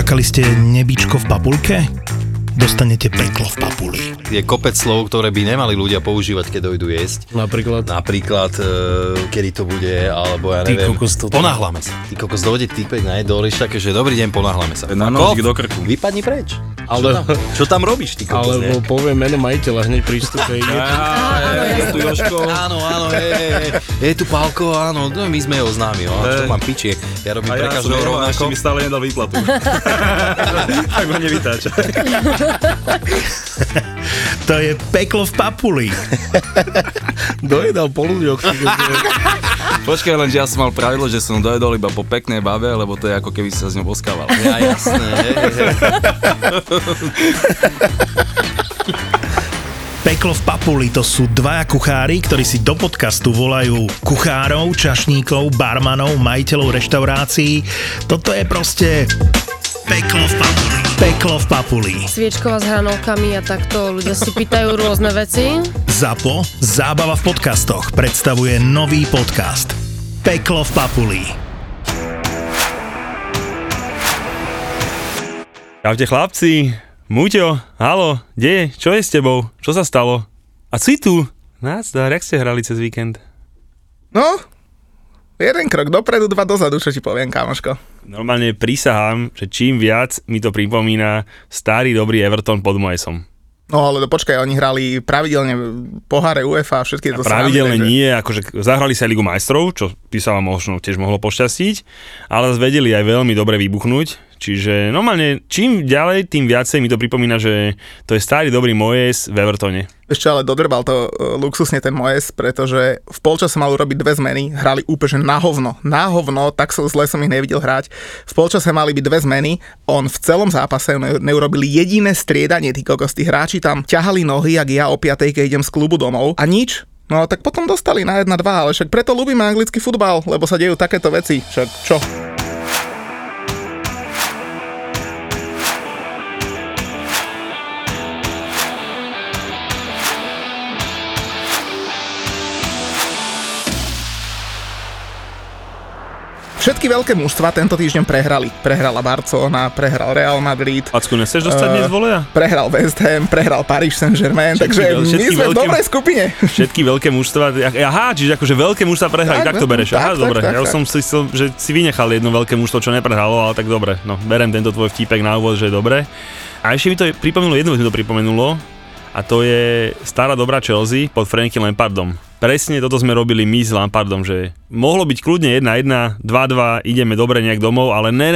Čakali ste nebíčko v papulke? Dostanete peklo v papuli. Je kopec slov, ktoré by nemali ľudia používať, keď dojdu jesť. Napríklad? Kedy to bude, alebo ja neviem. Ty kokos to... Ponáhľame sa. Ty kokos dojde týpek na jedolíš také, že dobrý deň, ponáhľame sa. Na nožík do krku. Vypadni preč. Ale... Čo tam robíš, ty kokos? Alebo poviem meno majiteľa hneď prístupe. Je tu Jožko. Áno, je tu Pálko, áno. My sme ho známi, čo mám pičie. Ja robím pre každého rovnako. A ja mi stále nedal výplatu. Tak ho nevytáčaj. To je peklo v papuli. Dojedal polúďok. Počkaj, lenže ja som mal pravidlo, že som dojedol iba po peknej babe, lebo to je ako keby sa s ňou boskával. Ja, jasné. Peklo v papuli, to sú dvaja kuchári, ktorí si do podcastu volajú kuchárov, čašníkov, barmanov, majiteľov reštaurácií. Toto je proste... Peklo v papuli. Peklo v papuli. Sviečková s hranolkami a takto ľudia si pýtajú rôzne veci. ZAPO, zábava v podcastoch, predstavuje nový podcast. Peklo v papuli. Čaute chlapci, Muťo, halo, kde je, čo je s tebou, čo sa stalo? A si tu? Nazdar, jak ste hrali cez víkend? No? Jeden krok dopredu, dva dozadu, čo ti poviem, kamoško. Normálne prísahám, že čím viac mi to pripomína starý dobrý Everton pod Moesom. No ale počkaj, oni hrali pravidelne poháre UEFA a všetky to sa... Pravidelne nie, akože zahrali sa Ligu majstrov, čo by sa vám možno tiež mohlo pošťastiť, ale zvedeli aj veľmi dobre vybuchnúť, čiže normálne čím ďalej, tým viacej mi to pripomína, že to je starý dobrý Moes v Evertone. Ešte ale dodrbal to luxusne ten Moes, pretože v polčase mal urobiť dve zmeny, hrali úplne na hovno, tak zle som ich nevidel hrať. V polčase mali byť dve zmeny, on v celom zápase neurobil jediné striedanie, tí kokosti hráči tam ťahali nohy, jak ja o 5:00, keď idem z klubu domov a nič. No tak potom dostali na 1-2, ale však preto ľúbime anglický futbal, lebo sa dejú takéto veci, však čo? Všetky veľké mužstva tento týždeň prehrali. Prehrala Barcelona, prehral Real Madrid. Packu, neseš dostať dnes voleja? Prehral West Ham, prehral Paris Saint-Germain, takže my sme v dobrej skupine. Všetky veľké mužstva, aha, čiže akože veľké mužstva prehrali, tak to bereš. Aha, dobre, ja som si myslel, že si vynechal jedno veľké mužstvo, čo neprehralo, ale tak dobre, no berem tento tvoj vtípek na úvod, že je dobre. A ešte mi to pripomenulo, a to je stará dobrá Chelsea pod Frankom Lampardom. Presne toto sme robili my s Lampardom, že mohlo byť kľudne 1-1, 2-2, ideme dobre nejak domov, ale ne,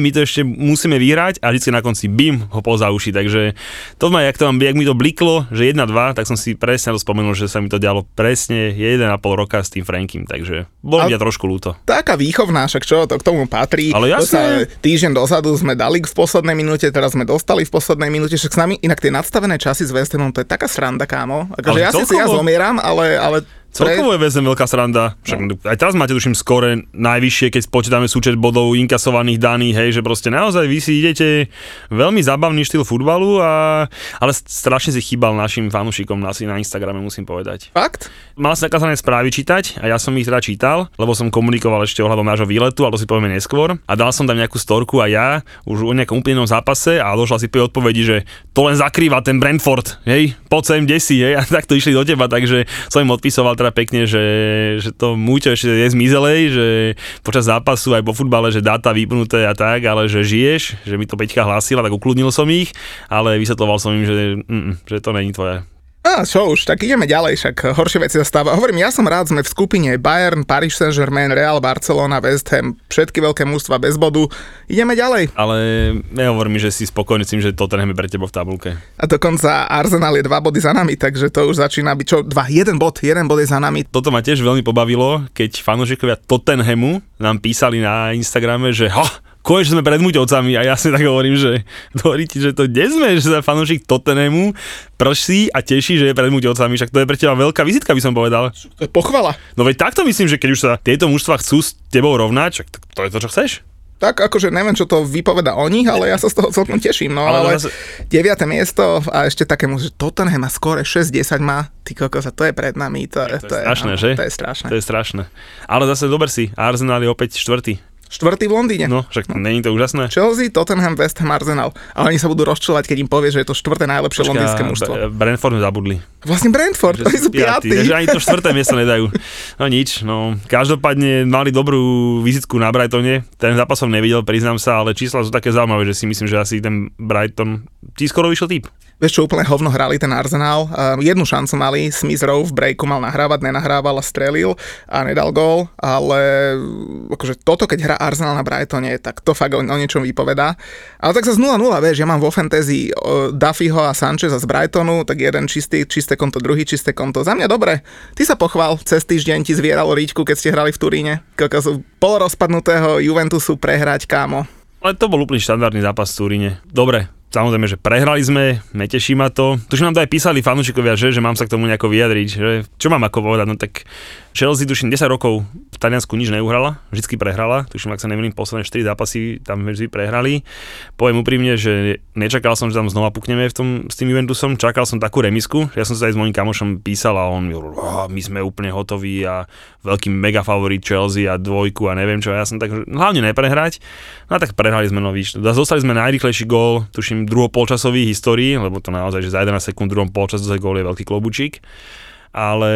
my to ešte musíme vyhrať a vždycky na konci bim, ho poza uši, takže to ma, jak mi to bliklo, že 1-2, tak som si presne to spomenul, že sa mi to dialo presne 1,5 roka s tým Frankim, takže bolo mi trošku ľúto. Taká výchovná, však čo, to k tomu patrí. Ale jasne. Týždeň dozadu sme dali v poslednej minúte, teraz sme dostali v poslednej minúte, však s nami inak tie nadstavené časy s West Hamom, to je taká sranda, kámo. Akože ja si ja zomieram, ale celkovo je väzem veľká sranda. Však aj teraz máte tuším skore najvyššie, keď spočítame súčet bodov inkasovaných daných, hej, že proste naozaj vy si idete veľmi zábavný štýl futbalu, ale strašne si chýbal našim fanúšikom na Instagrame, musím povedať. Fakt? Mal si nakázané správy čítať a ja som ich teda čítal, lebo som komunikoval ešte ohľadom nášho výletu, ale to si povieme neskôr. A dal som tam nejakú storku a ja už o nejakom úplnom zápase a došla si pri odpovedi, že to len zakrýva ten Brentford, hej, poď sem, kde si, hej, a takto išli do teba, takže som im odpisoval pekne, že to Muťo ešte je zmizelej, že počas zápasu aj po futbale, že dáta vypnuté a tak, ale že žiješ, že mi to Peťka hlásila, tak ukludnil som ich, ale vysvetloval som im, že to není tvoje. A čo už, tak ideme ďalej, však horšie veci sa stáva. Hovorím, ja som rád, sme v skupine Bayern, Paris Saint-Germain, Real, Barcelona, West Ham, všetky veľké mužstva bez bodu. Ideme ďalej. Ale nehovor mi, že si spokojný s tým, že Tottenham je pre teba v tabulke. A dokonca Arsenal je 2 body za nami, takže to už začína byť, jeden bod je za nami. Toto ma tiež veľmi pobavilo, keď fanúšikovia Tottenhamu nám písali na Instagrame, že kojež sme pred Muťovcami a ja si tak hovorím, že hovoríte, že to kde sme, že sa fanúšik Tottenhamu prší a teší, že je pred Muťovcami, však to je pre teba veľká vizitka, by som povedal. To je pochvala. No veď takto myslím, že keď už sa tieto mužstva chcú s tebou rovnať, tak to je to, čo chceš. Tak akože neviem, čo to vypoveda o nich, ale ja sa z toho celkom teším. No ale 9. miesto a ešte takému, že Tottenham má skóre 6-10 má, ty kokosa, to je pred nami. To je strašné, že? To je strašné. Ale zase dober si, Arsenal je opäť 4. Štvrtý v Londýne. No, však není to úžasné. Chelsea, Tottenham, West Ham, Arsenal. Ale oni sa budú rozčúľať, keď im povie, že je to štvrté najlepšie londýnske mužstvo. Brentford zabudli. Vlastne Brentford, oni sú piatí. Takže ani to štvrté miesto nedajú. No nič, no. Každopádne mali dobrú vizitku na Brightone. Ten zápas som nevidel, priznám sa, ale čísla sú také zaujímavé, že si myslím, že asi ten Brighton ti skoro vyšiel typ. Vieš čo, úplne hovno hrali ten Arsenal. Jednu šancu mali, Smith Rowe v breaku mal nahrávať, nenahrával a strelil a nedal gól, ale akože toto, keď hrá Arsenal na Brightone, tak to fakt o niečom vypovedá. Ale tak sa z 0-0, vieš, ja mám vo fantasy Duffyho a Sancheza z Brightonu, tak jeden čisté konto, druhý čisté konto. Za mňa dobre. Ty sa pochvál, cez týždeň ti zvieralo riťku, keď ste hrali v Turíne. Koľko polorozpadnutého Juventusu prehrať, kámo. Ale to bol úplne štandardný zápas v Turíne. Dobre. Samozrejme, že prehrali sme, neteší ma to. Tuším, nám to aj písali fanúšikovia, že mám sa k tomu nejako vyjadriť. Že? Čo mám ako povedať? No tak Chelsea tuším 10 rokov v Taliansku nič neuhrala, vždycky prehrala. Tuším, ak sa nemýlim, posledné 4 zápasy tam vždy prehrali. Poviem úprimne, že nečakal som, že tam znova pukneme s tým Juventusom. Čakal som takú remisku, že ja som sa aj s mojím kamošom písal a on mi my sme úplne hotoví a veľký mega favorit Chelsea a dvojku a neviem čo. Ja som tak, hlavne neprehrať. No a tak prehrali sme novíč. Dostali sme najrýchlejší gól, tuším druhopolčasových histórií, lebo to naozaj, že za 11 sekúnd druhom polčasu za gól je veľký klobučík, ale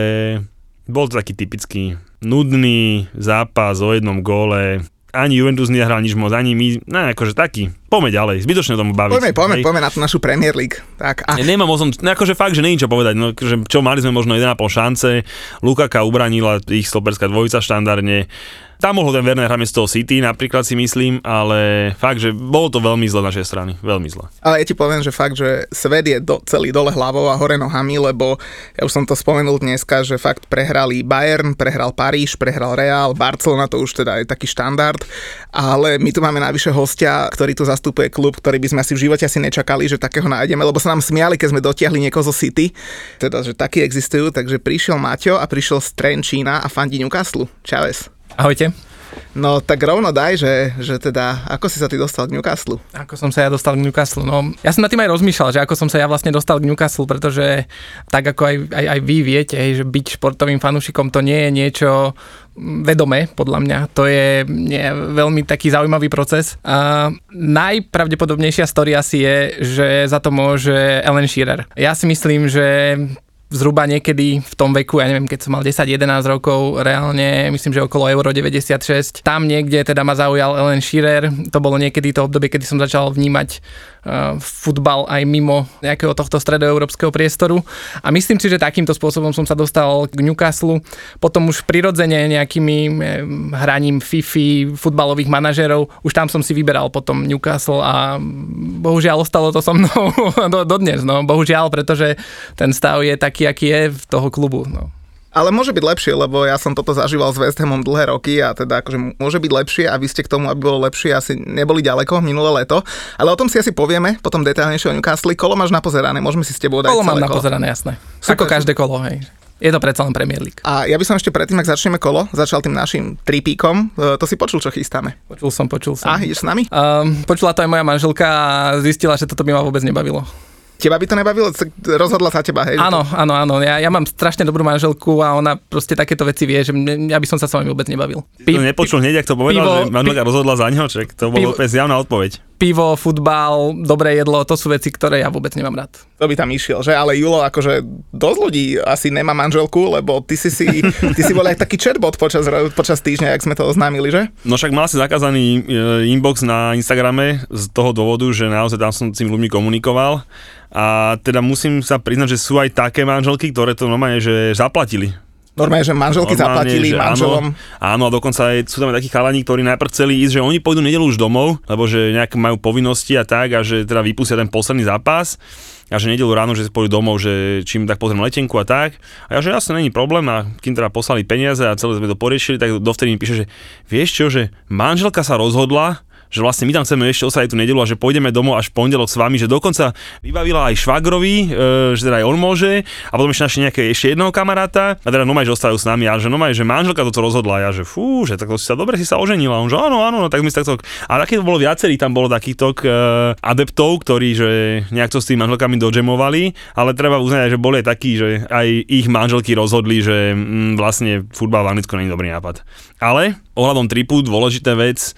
bol to taký typický nudný zápas o jednom góle. Ani Juventus nehral nič moc, ani my, akože taký. Poďme ďalej, zbytočne o tom baviť. Poďme na tú našu Premier League. Tak, a... Nemám o tom, akože fakt, že není čo povedať, no, že čo mali sme možno 1,5 šance, Lukaka ubranila ich stoperská dvojica štandardne. Tam mohol ten Werner hráme z toho City, napríklad si myslím, ale fakt, že bolo to veľmi zle z našej strany, veľmi zle. Ale ja ti poviem, že fakt, že svet je celý dole hlavou a hore nohami, lebo ja už som to spomenul dneska, že fakt prehrali Bayern, prehral Paríž, prehral Real, Barcelona, to už teda je taký štandard, ale my tu máme najvyššie hostia, ktorý tu zastupuje klub, ktorý by sme asi v živote asi nečakali, že takého nájdeme, lebo sa nám smiali, keď sme dotiahli niekoho zo City, teda, že takí existujú, takže prišiel Maťo a prišiel z Trenčína a fandí Newcastle. Čaves. Ahojte. No tak rovno daj, že teda, ako si sa ty dostal k Newcastle? Ako som sa ja dostal k Newcastle? No, ja som nad tým aj rozmýšľal, že ako som sa ja vlastne dostal k Newcastle, pretože tak ako aj vy viete, hej, že byť športovým fanúšikom to nie je niečo vedomé, podľa mňa. To je veľmi taký zaujímavý proces. A najpravdepodobnejšia story asi je, že za to môže Alan Shearer. Ja si myslím, že zhruba niekedy v tom veku, ja neviem, keď som mal 10-11 rokov, reálne myslím, že okolo Euro 96. Tam niekde teda ma zaujal Alan Shearer. To bolo niekedy to obdobie, kedy som začal vnímať futbal aj mimo nejakého tohto stredoeurópskeho priestoru. A myslím si, že takýmto spôsobom som sa dostal k Newcastle. Potom už prirodzene nejakými hraním FIFA, futbalových manažerov. Už tam som si vyberal potom Newcastle a bohužiaľ ostalo to so mnou dodnes. No. Bohužiaľ, pretože ten stav je tak aký je v toho klubu, no. Ale môže byť lepšie, lebo ja som toto zažíval s West Hamom dlhé roky a teda akože môže byť lepšie a vy ste k tomu, aby bolo lepšie, asi neboli ďaleko minulé leto. Ale o tom si asi povieme, potom detailnejšie o Newcastle. Kolo máš napozerané, môžeme si s tebou dať celé kolo. Kolo mám napozerané, jasné. Ako každé kolo, hej. Je to predsa len Premier League. A ja by som ešte predtým, ak začneme kolo, začal tým našim tripíkom. To si počul, čo chystáme? Počul som. A ideš s nami? Počula to aj moja manželka a zistila, že toto by ma vôbec nebavilo. Teba by to nebavilo? Rozhodla sa teba, hej? Áno. Ja mám strašne dobrú manželku a ona proste takéto veci vie, že ja by som sa s vami vôbec nebavil. Ty to nepočul hneď, ak to povedal, že manželka rozhodla za neho, čak to bolo úplne zjavná odpoveď. Pivo, futbal, dobré jedlo, to sú veci, ktoré ja vôbec nemám rád. To by tam išiel, že? Ale Julo, akože dosť ľudí asi nemá manželku, lebo ty si bol aj taký chatbot počas týždňa, jak sme to oznámili, že? No však mal si zakázaný inbox na Instagrame z toho dôvodu, že naozaj tam som s tým ľuďmi komunikoval. A teda musím sa priznať, že sú aj také manželky, ktoré to normálne, že zaplatili. Normálne, že manželky zaplatili manželom. Áno, a dokonca sú tam aj takí chalani, ktorí najprv chceli ísť, že oni pôjdu nedeľu už domov, lebo že nejak majú povinnosti a tak, a že teda vypustia ten posledný zápas a že nedeľu ráno, že pôjdu domov, že čím tak pozriem letenku a tak. A ja, že jasne, není problém a kým teda poslali peniaze a celé sme to poriešili, tak dovtedy mi píše, že vieš čo, že manželka sa rozhodla, že vlastne my tam chceme ešte osadiť tú nedeľu a že pôjdeme domov až v pondelok s vami, že dokonca vybavila aj švagrovi, že teda aj on môže, a potom ešte našli nejaké ešte jedného kamaráta a teda nomaj, že ostajú s nami a že nomaj, že manželka toto rozhodla a ja, že fú, že takto si sa dobre si sa oženila, on že áno, no, tak my si takto, a také to bolo viacerý, tam bolo takýchto adeptov, ktorí že nejak to s tými manželkami dodžemovali, ale treba uznať, že boli takí, že aj ich manželky rozhodli, že vlastne futbal v Anglicku nie je dobrý nápad. Ale ohľadom tripu dôležitá vec,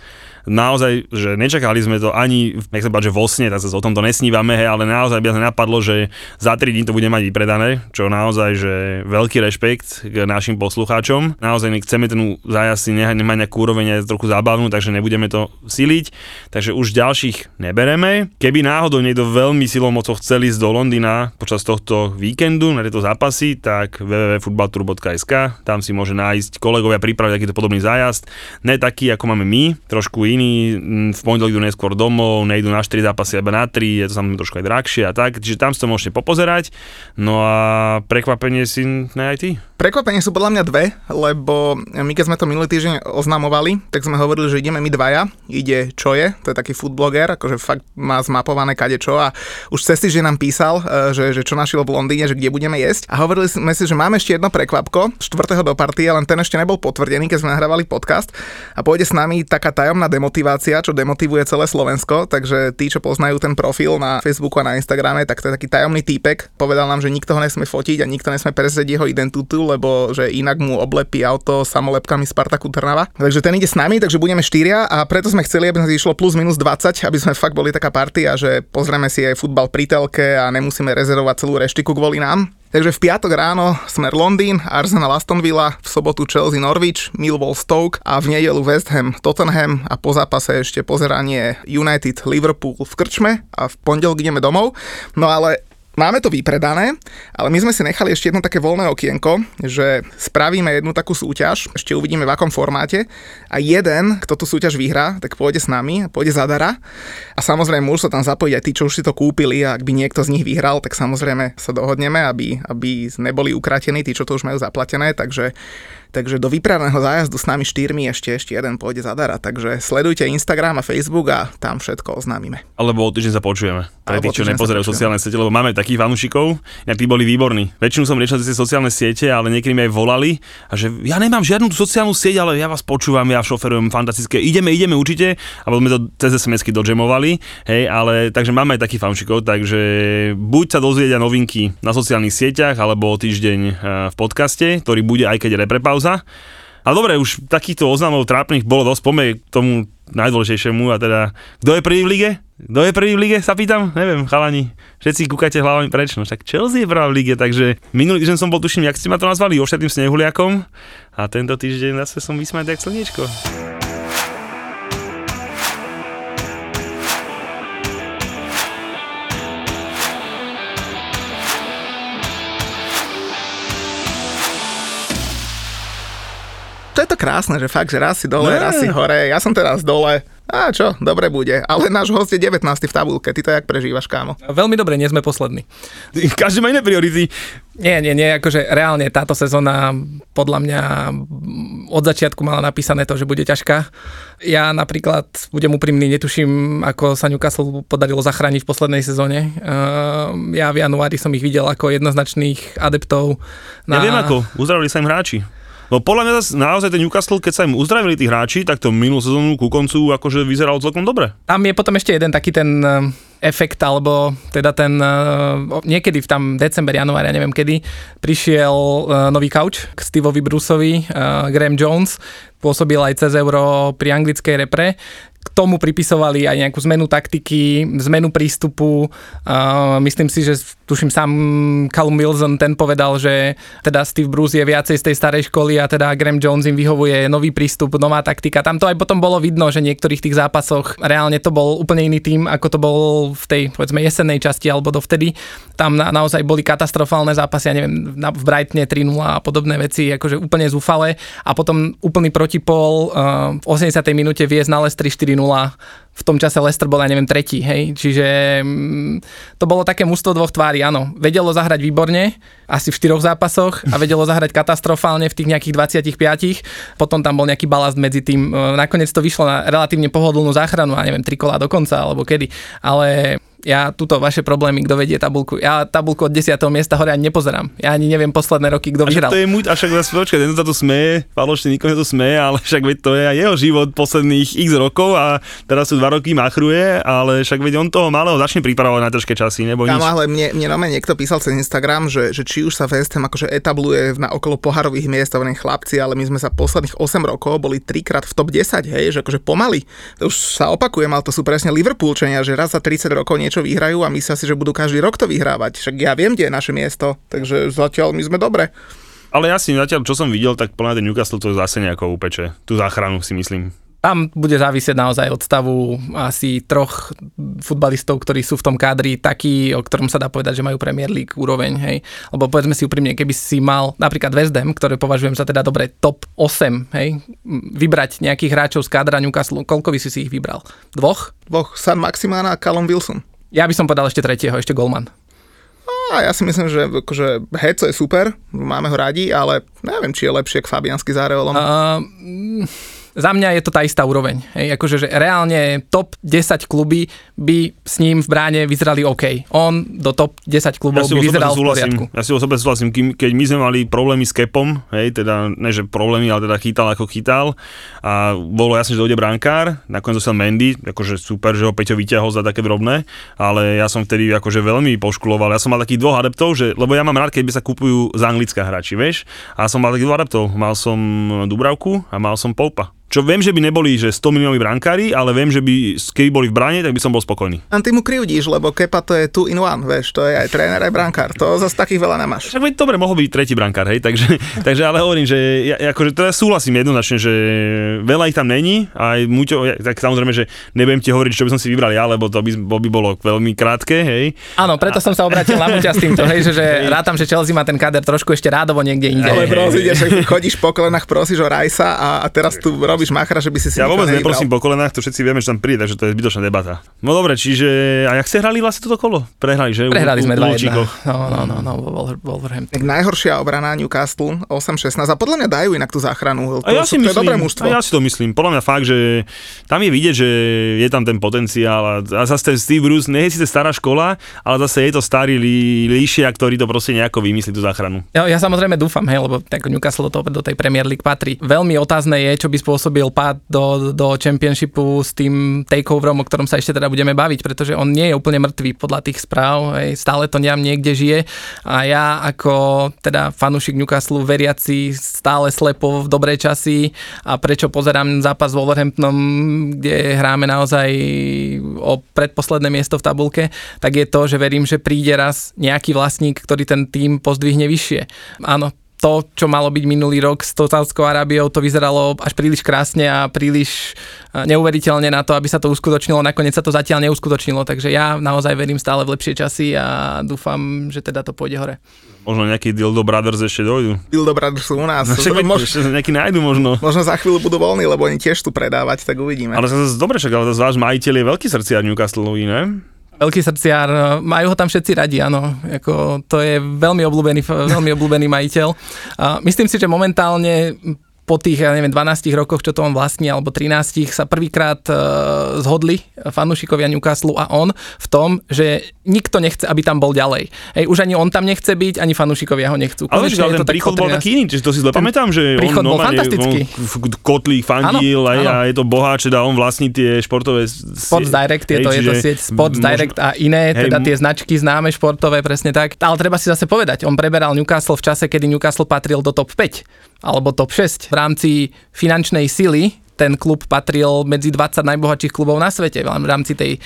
naozaj, že nečakali sme to ani, nech sa páči, že vo sne, tak sa o tomto nesnívame, hej, ale naozaj by sa napadlo, že za 3 dní to bude mať vypredané, čo naozaj, že veľký rešpekt k našim poslucháčom. Naozaj my chceme ten zájazd si nemať nejakú úroveň aj trochu zábavnú, takže nebudeme to siliť, takže už ďalších nebereme. Keby náhodou niekto veľmi silou mocou chcel ísť do Londýna počas tohto víkendu na tieto zápasy, tak www.footballtour.sk, tam si môže nájsť kolegovia pripraviť takýto podobný zájazd, ne taký ako máme my, trošku iný. V pondelok idú neskôr domov, nejdu na 4 zápasy, iba na 3, je to samozrejme trošku aj drahšie a tak, čiže tam si to môžete popozerať. No a prekvapenie si ne aj ty? Prekvapenie sú podľa mňa dve, lebo my keď sme to minulý týždeň oznamovali, tak sme hovorili, že ideme my dvaja, ide Čoje, to je taký food bloger, akože fakt má zmapované kadečo a už cez týždeň nám písal, že čo našiel v Londýne, že kde budeme jesť a hovorili sme si, že máme ešte jedno prekvapko, 4. do party, ale ten ešte nebol potvrdený, keď sme nahrávali podcast a pôjde s nami taká tajomná demotivácia, čo demotivuje celé Slovensko, takže tí, čo poznajú ten profil na Facebooku a na Instagrame, tak to je taký tajomný týpek, povedal nám, že nikto ho nesmie fotiť a nikto nesmie prezradiť jeho identitu, lebo že inak mu oblepí auto samolepkami Spartaku Trnava. Takže ten ide s nami, takže budeme štyria a preto sme chceli, aby sme išlo plus minus 20, aby sme fakt boli taká party a že pozrieme si aj futbal pri telke a nemusíme rezervovať celú reštiku kvôli nám. Takže v piatok ráno smer Londýn, Arsenal Aston Villa, v sobotu Chelsea Norwich, Millwall Stoke a v nedeľu West Ham Tottenham a po zápase ešte pozeranie United Liverpool v krčme a v pondelok ideme domov. No ale máme to vypredané, ale my sme si nechali ešte jedno také voľné okienko, že spravíme jednu takú súťaž, ešte uvidíme v akom formáte a jeden, kto tú súťaž vyhrá, tak pôjde s nami, pôjde zadara a samozrejme môžu sa tam zapojiť aj tí, čo už si to kúpili a ak by niekto z nich vyhral, tak samozrejme sa dohodneme, aby neboli ukratení tí, čo to už majú zaplatené, takže do vypredaného zájazdu s nami štyrmi ešte jeden pôjde zadara, takže sledujte Instagram a Facebook a tam všetko oznámime. Alebo o týždeň sa počujeme. Pre tí, čo nepozerajú sociálne siete, lebo máme takých fanúšikov, inak tí boli výborní. Väčšinu som riešil cez sociálne siete, ale niekedy mi aj volali a že ja nemám žiadnu tú sociálnu sieť, ale ja vás počúvam, ja šoferujem, fantastické. Ideme určite, a potom sme to cez SMSky dodžemovali, hej, ale takže máme aj takých fanúšikov, takže buď sa dozviedia novinky na sociálnych sieťach alebo o týždeň v podcaste, ktorý bude aj keď reprepauza. A dobre, už takýchto oznamov trápnych bolo dosť, poďme k tomu najdôležitejšiemu a teda kto je prvý v lige? Kto je prvý v lige, sa pýtam? Neviem, chalani. Všetci kúkate hlavami preč, no tak Chelsea je prvá v lige, takže minulý týždeň som bol, tuším, jak ste ma to nazvali, oštetým snehuliakom a tento týždeň zase som vysmať jak slniečko. To je to krásne, že fakt, že raz si dole, raz si hore, ja som teraz dole. A čo, dobre bude, ale náš host je 19. v tabulke, ty to jak prežívaš, kámo? Veľmi dobre, nie sme poslední. Každý má iné priority. Nie, akože reálne táto sezóna podľa mňa od začiatku mala napísané to, že bude ťažká. Ja napríklad, budem úprimný, netuším, ako sa Newcastle podarilo zachrániť v poslednej sezóne. Ja v januári som ich videl ako jednoznačných adeptov. Neviem ako, uzdravili sa im hráči. No podľa mňa naozaj ten Newcastle, keď sa im uzdravili tí hráči, tak to minulú sezónu ku koncu akože vyzeralo celkom dobre. Tam je potom ešte jeden taký ten efekt, alebo teda ten niekedy v tam december, január, ja neviem kedy, prišiel nový kauč k Steveovi Bruceovi, Graeme Jones, pôsobil aj cez Euro pri anglickej repre. K tomu pripisovali aj nejakú zmenu taktiky, zmenu prístupu. Myslím si, že tuším sám Callum Wilson, ten povedal, že teda Steve Bruce je viacej z tej starej školy a teda Graeme Jones im vyhovuje nový prístup, nová taktika. Tam to aj potom bolo vidno, že niektorých tých zápasoch reálne to bol úplne iný tím, ako to bol v tej, povedzme, jesennej časti alebo dovtedy. Tam naozaj boli katastrofálne zápasy, ja neviem, v Brightone 3-0 a podobné veci, akože úplne zúfale. A potom úplný protipol v 80. minúte viesť nález 3-4 v tom čase Leicester bol, ja neviem, tretí, hej. Čiže to bolo také mužstvo dvoch tvári, áno. Vedelo zahrať výborne, asi v 4 zápasoch a vedelo zahrať katastrofálne v tých nejakých 25. Potom tam bol nejaký balast medzi tým. Nakoniec to vyšlo na relatívne pohodlnú záchranu, ja neviem, 3 kolá do konca, alebo kedy. Ale ja tuto vaše problémy, kto vedie tabulku. Ja tabulku od 10. miesta hore ani nepozerám. Ja ani neviem posledné roky, kto vyhral. To je a však zase počkaj, ten sa tu smeje, falošne nikomu to smeje, ale však veď to je aj jeho život posledných x rokov a teraz sú 2 roky machruje, ale však veď on toho malého začne pripravovať na ťažké časy, nebo nič. Ale mne nome niekto písal cez Instagram, že či už sa West Ham akože etabluje na okolo pohárových miest, oni chlapci, ale my sme sa posledných 8 rokov boli 3-krát v top 10, hej, že akože pomaly. To už sa opakuje, ale to sú presne Liverpoolčania, že raz za 30 rokov niečo vyhrajú a myslia si, že budú každý rok to vyhrávať. Však ja viem, kde je naše miesto, takže zatiaľ my sme dobre. Ale jasne, zatiaľ, čo som videl, tak plná ten Newcastle to zase nejako upeče. Tú záchranu si myslím. Tam bude závisieť naozaj od stavu asi 3 futbalistov, ktorí sú v tom kádri takí, o ktorom sa dá povedať, že majú Premier League úroveň, hej. Lebo povedzme si úprimne, keby si mal napríklad West Ham, ktoré považujem za teda dobre top 8, hej, vybrať nejakých hráčov z kádra Newcastle, koľko by si ich vybral? 2? 2, San Maximán a Callum Wilson. Ja by som povedal ešte 3, ešte golman. A ja si myslím, že akože Heco je super, máme ho radi, ale neviem, či je lepšie k Fabiansky s Areolom. Za mňa je to tá istá úroveň. Hej, akože, že reálne top 10 kluby by s ním v bráne vyzerali OK. On do top 10 klubov by vyzeral v poriadku. Ja si osobne súhlasím, keď my sme mali problémy s Kepom, hej, teda ne že problémy, ale teda chytal a bolo jasné, že dojde brankár, nakoniec dostal Mendy, akože super, že ho Peťo vyťahol za také drobné, ale ja som vtedy akože veľmi poškuloval. Ja som mal takých 2 adeptov, že, lebo ja mám rád, keď sa kupujú z Anglicka hráči, vieš? A som mal takých 2 adeptov. Mal som Dubravku a mal som Poupa. Čo viem, že by neboli, že 100 miliónoví brankári, ale viem, že by, keby boli v bráne, tak by som bol spokojný. A ty mu krivdíš, lebo Kepa to je two in one, vieš, to je aj tréner, aj brankár, to zase takých veľa nemáš. Tak veď dobre, mohol byť 3. brankár, hej, takže ale hovorím, že ja, akože teraz súhlasím jednoznačne, že veľa ich tam není, aj Muťo, tak samozrejme, že nebudem ti hovoriť, čo by som si vybral ja, lebo to by bolo veľmi krátke, hej. Áno, preto som sa obrátil na Muťa s týmto, hej, že rátam, že Chelsea má ten káder trošku ešte rádovo niekde inde. Ale prosíš, chodíš po kolenách, prosíš o Rajsa a teraz tu robíš machra, že by si si ja vôbec neprosím po kolenách, to všetci vieme, že tam príde, takže to je zbytočná debata. No dobre, čiže a jak ste hrali vlastne toto kolo? Prehrali, že? Prehrali sme 2-1. No, Wolverhampton. Tak najhoršia obrana Newcastle, 8-16. A podľa mňa dajú inak tú záchranu. A ja si myslím, to je dobré mužstvo. A ja si to myslím. Podľa mňa fakt, že tam je vidieť, že je tam ten potenciál a zase ten Steve Bruce, nie je síce stará škola, ale zase je to starý líšia, ktorý to proste nejako vymyslí tú záchranu. Ja samozrejme dúfam, hej, lebo Newcastle do tej Premier League patrí. Veľmi otázne je, čo by spôsobil pád do championshipu s tým takeoverom, o ktorom sa ešte teda budeme baviť, pretože on nie je úplne mŕtvý podľa tých správ, hej, stále to niekde žije a ja ako teda fanúšik Newcastle, veriaci stále slepo v dobré časy a prečo pozerám zápas s Wolverhamptonom, kde hráme naozaj o predposledné miesto v tabulke, tak je to, že verím, že príde raz nejaký vlastník, ktorý ten tým pozdvihne vyššie. Áno, to, čo malo byť minulý rok s Saudskou Arábiou, to vyzeralo až príliš krásne a príliš neuveriteľne na to, aby sa to uskutočnilo. Nakoniec sa to zatiaľ neuskutočnilo, takže ja naozaj verím stále v lepšie časy a dúfam, že teda to pôjde hore. Možno nejaký Dildo Brothers ešte dojdu. Dildo Brothers sú u nás. Ešte nejaký nájdu možno. Možno za chvíľu budú voľní, lebo oni tiež tu predávať, tak uvidíme. Ale zase dobre, však, ale váš majiteľ je veľký srdciar Newcastleový, ne? Veľký srdciar, majú ho tam všetci radi, áno. Jako, to je veľmi obľúbený majiteľ. A myslím si, že momentálne po tých, 12 rokoch, čo to on vlastní, alebo 13, sa prvýkrát zhodli fanúšikovia Newcastle a on v tom, že nikto nechce, aby tam bol ďalej. Hej, už ani on tam nechce byť, ani fanúšikovia ho nechcú. Ale ten príchod bol taký iný, čiže to si zle pamätám, že on bol fantastický. On kotlík fandil a je to boháč, teda on vlastní tie športové Sports Direct, je to sieť Sports Direct a iné, teda tie značky známe športové, presne tak. Ale treba si zase povedať, on preberal Newcastle v čase, kedy Newcastle patril do top 5 alebo top 6. V rámci finančnej sily ten klub patril medzi 20 najbohatších klubov na svete. V rámci tej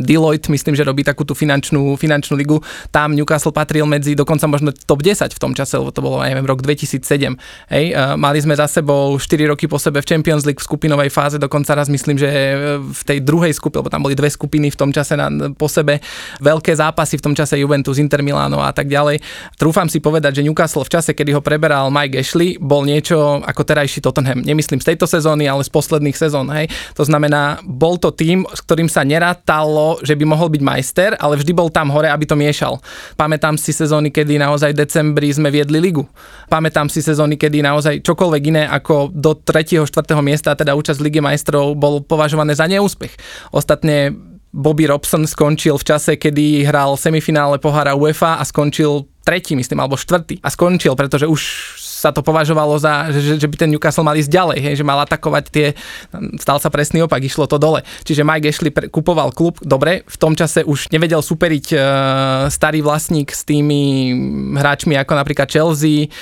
Deloitte, myslím, že robí takú tú finančnú ligu. Tam Newcastle patril medzi dokonca možno top 10 v tom čase, lebo to bolo, rok 2007. Hej, mali sme za sebou 4 roky po sebe v Champions League v skupinovej fáze, dokonca raz myslím, že v tej druhej skupine, lebo tam boli 2 skupiny v tom čase po sebe, veľké zápasy v tom čase Juventus, Inter Milano a tak ďalej. Trúfam si povedať, že Newcastle v čase, kedy ho preberal Mike Ashley, bol niečo ako terajší Tottenham. Nemyslím z tejto sezóny, ale posledných sezón. Hej. To znamená, bol to tým, s ktorým sa nerátalo, že by mohol byť majster, ale vždy bol tam hore, aby to miešal. Pamätám si sezóny, kedy naozaj v decembri sme viedli ligu. Pamätám si sezóny, kedy naozaj čokoľvek iné ako do 3. 4. miesta, teda účasť Ligy majstrov, bol považované za neúspech. Ostatne Bobby Robson skončil v čase, kedy hral semifinále pohára UEFA a skončil tretí, myslím, alebo štvrtý. A skončil, pretože už sa to považovalo za, že by ten Newcastle mal ísť ďalej, hej, že mal atakovať tie, stal sa presný opak, išlo to dole. Čiže Mike Ashley kupoval klub, dobre, v tom čase už nevedel superiť starý vlastník s tými hráčmi ako napríklad Chelsea,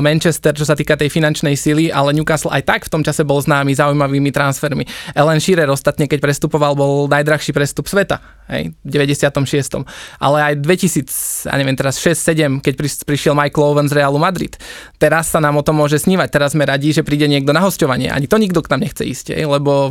Manchester, čo sa týka tej finančnej sily, ale Newcastle aj tak v tom čase bol známy zaujímavými transfermi. Alan Shearer ostatne, keď prestupoval, bol najdrahší prestup sveta, hej, v 96. Ale aj 2000, a neviem teraz 6-7, keď prišiel Mike Owen z Realu Madrid. Teraz sa nám o tom môže snívať, teraz sme radi, že príde niekto na hosťovanie, ani to nikto k nám nechce ísť, lebo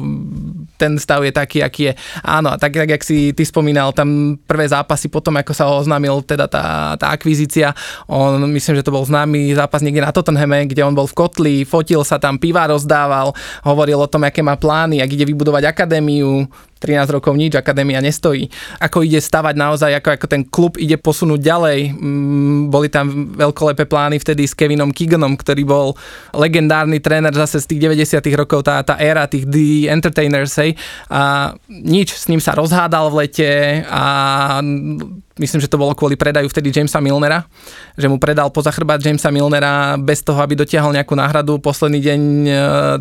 ten stav je taký, aký je. Áno, a tak jak si ty spomínal, tam prvé zápasy potom, ako sa oznámil teda tá akvizícia, on, myslím, že to bol známy zápas niekde na Tottenhame, kde on bol v kotli, fotil sa tam, piva rozdával, hovoril o tom, aké má plány, ak ide vybudovať akadémiu, 13 rokov nič, akadémia nestojí. Ako ide stavať naozaj, ako ten klub ide posunúť ďalej. Boli tam veľkolepé plány vtedy s Kevinom Keeganom, ktorý bol legendárny tréner zase z tých 90-tých rokov, tá éra tých The Entertainers, hej. A nič, s ním sa rozhádal v lete a myslím, že to bolo kvôli predaju vtedy Jamesa Milnera, že mu predal poza chrbát Jamesa Milnera bez toho, aby dotiahol nejakú náhradu, posledný deň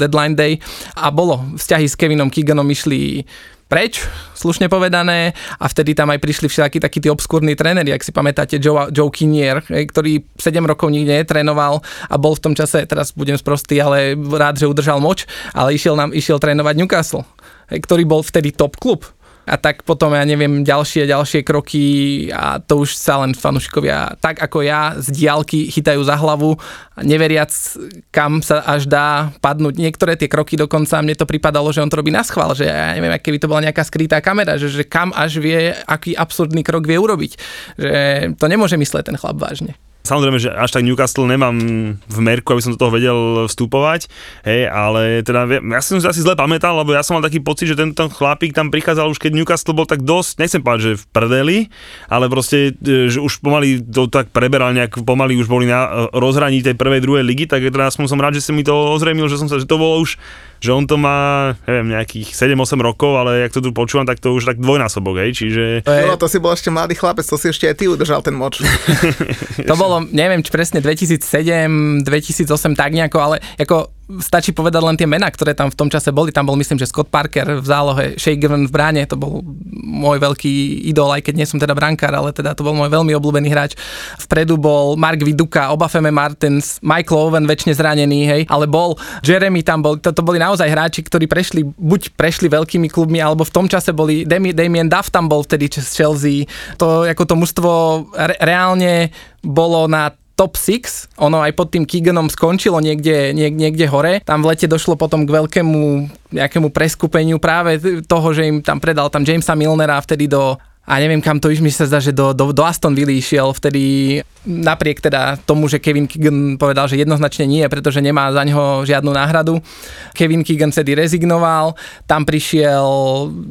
deadline day a bolo. Vzťahy s Kevinom Keeganom išli preč, slušne povedané, a vtedy tam aj prišli všetky takí tí obskúrni tréneri, ak si pamätáte, Joe Kinnear, ktorý 7 rokov nikde netrénoval a bol v tom čase, teraz budem sprostý, ale rád, že udržal moč, ale išiel trénovať Newcastle, ktorý bol vtedy top klub. A tak potom, ja neviem, ďalšie kroky a to už sa len fanúšikovia, tak ako ja, z diaľky chytajú za hlavu, neveriac, kam sa až dá padnúť. Niektoré tie kroky dokonca, mne to pripadalo, že on to robí na schvál, že ja neviem, keby to bola nejaká skrytá kamera, že kam až vie, aký absurdný krok vie urobiť. Že to nemôže mysleť ten chlap vážne. Samozrejme, že až tak Newcastle nemám v merku, aby som do toho vedel vstupovať, hej, ale teda ja som si asi zle pamätal, lebo ja som mal taký pocit, že tento chlapík tam prichádzal už keď Newcastle bol tak dosť, nechcem povedať, že v prdeli, ale proste, že už pomaly to tak preberal nejak, pomaly už boli na rozhraní tej prvej, druhej ligy, tak teda som rád, že si mi to ozrejmil, že to bolo už, že on to má, neviem, nejakých 7-8 rokov, ale jak to tu počúvam, tak to už tak dvojnásobok, hej, čiže... No, to si bol ešte mladý chlapec, to si ešte aj ty udržal ten moč. To bolo, neviem, či presne 2007, 2008, tak nejako, ale ako... Stačí povedať len tie mená, ktoré tam v tom čase boli. Tam bol, myslím, že Scott Parker v zálohe, Shay Given v bráne, to bol môj veľký idol, aj keď nie som teda brankár, ale teda to bol môj veľmi obľúbený hráč. Vpredu bol Mark Viduka, Obafeme Martins, Michael Owen väčšine zranený, hej, ale bol Jeremy tam bol, to boli naozaj hráči, ktorí buď prešli veľkými klubmi, alebo v tom čase boli, Damien Duff tam bol vtedy z Chelsea. To mužstvo reálne bolo na top 6, ono aj pod tým Keeganom skončilo niekde hore. Tam v lete došlo potom k veľkému nejakému preskupeniu práve toho, že im tam predal tam Jamesa Milnera vtedy do, a neviem kam to išlo, mi sa zdá, že do Aston Villa išiel vtedy, napriek teda tomu, že Kevin Keegan povedal, že jednoznačne nie, pretože nemá za ňoho žiadnu náhradu. Kevin Keegan vtedy rezignoval, tam prišiel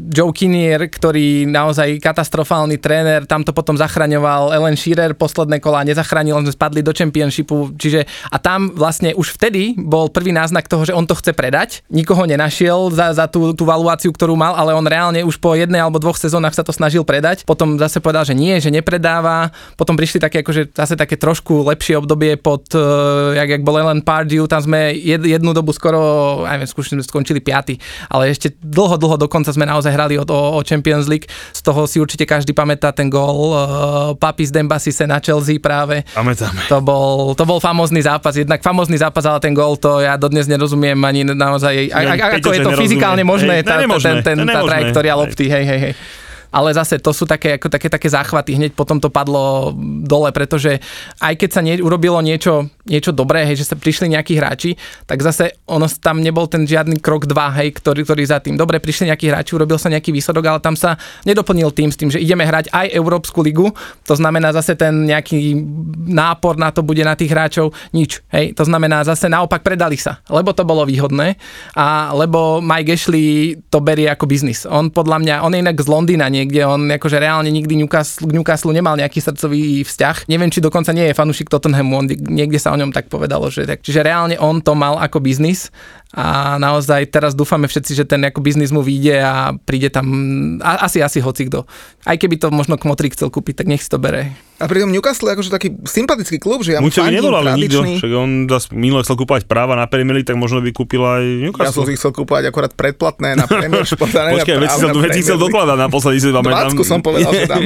Joe Kinnear, ktorý naozaj katastrofálny tréner, tam to potom zachraňoval Alan Shearer, posledné kola nezachránil, sme spadli do Championshipu, čiže a tam vlastne už vtedy bol prvý náznak toho, že on to chce predať, nikoho nenašiel za tú valuáciu, ktorú mal, ale on reálne už po jednej alebo dvoch sezónach sa to snažil predať, potom zase povedal, že nie, že nepredáva, potom prišli také akože zase také trošku lepšie obdobie pod, jak bol Alan Pardew, tam sme jednu dobu skoro, neviem, skončili 5, ale ešte dlho dokonca sme naozaj hrali o Champions League, z toho si určite každý pamätá ten gól Papis Demba Ba na Chelsea práve. Pamätáme. To bol famózny zápas, jednak famózny zápas, ale ten gól to ja dodnes nerozumiem ani naozaj, ako je to fyzikálne možné, tá trajektória lopty, hej. Ale zase to sú také záchvaty, hneď potom to padlo dole, pretože aj keď sa urobilo niečo niečo dobré, hej, že sa prišli nejakí hráči, tak zase ono tam nebol ten žiadny krok 2, hej, ktorý za tým. Dobre, prišli nejakí hráči, urobil sa nejaký výsledok, ale tam sa nedoplnil tým s tým, že ideme hrať aj Európsku ligu. To znamená zase ten nejaký nápor na to bude na tých hráčov nič, hej. To znamená zase naopak predali sa, lebo to bolo výhodné a lebo Mike Ashley to berie ako biznis. On podľa mňa, on je inak z Londýna niekde, on akože reálne nikdy Newcastle nemal nejaký srdcový vzťah. Neviem, či dokonca nie je fanúšik Tottenhamu, on niekde sa o ňom tak povedalo, že tak. Čiže reálne on to mal ako biznis a naozaj teraz dúfame všetci, že ten ako biznis mu vyjde a príde tam asi hocikto. Aj keby to možno Kmotrik chcel kúpiť, tak nech si to bere. A pritom Newcastle je akože taký sympatický klub, že ja mu fandím tradičný. Však on minulé chcel kúpať práva na Premier League, tak možno by kúpil aj Newcastle. Ja som si chcel kúpať akorát predplatné na Premier League. Počkaj, veci chcel dokladať na posledný si pamätám. 20 som povedal, že tam.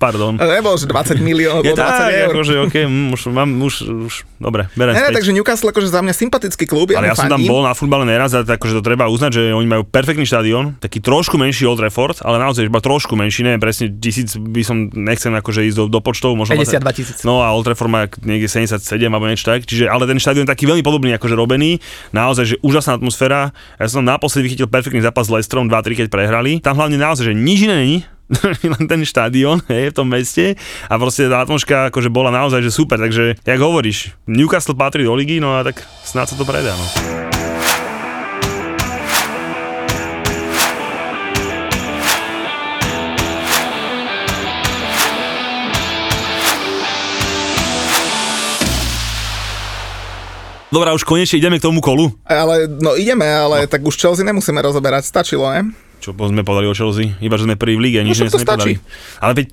Pardon. Nebolo, že 20 miliónov, bolo 20 eur. Akože, okay, už dobre, berem späť. Takže Newcastle akože za mňa sympatický klub. Ale ja som tam bol na futbale neraz, akože to treba uznať, že oni majú perfektný štadión, taký trošku menší Old Trafford, ale naozaj iba trošku menší, neviem presne 1000 by som nechcem akože ísť do počtov, možno 52 000. No a Old Trafford má niekde 77 alebo niečo tak, čiže ale ten štadión je taký veľmi podobný, akože robený, naozaj, že úžasná atmosféra. Ja som naposledy vychytil perfektný zápas s Leicesterom 2-3, keď prehrali. Tam hlavne naozaj, že nič iné není, len ten štadión je v tom meste a proste tá atmosféra akože bola naozaj, že super, takže jak hovoríš, Newcastle patrí do ligy, no a tak snáď sa to predá, no. Dobrá, už konečne ideme k tomu kolu. Ale tak už Chelsea nemusíme rozoberať, stačilo, ne? Čo sme povedali o Chelsea? Iba, že sme prvý v líge, nič sme nepodali. Ale veď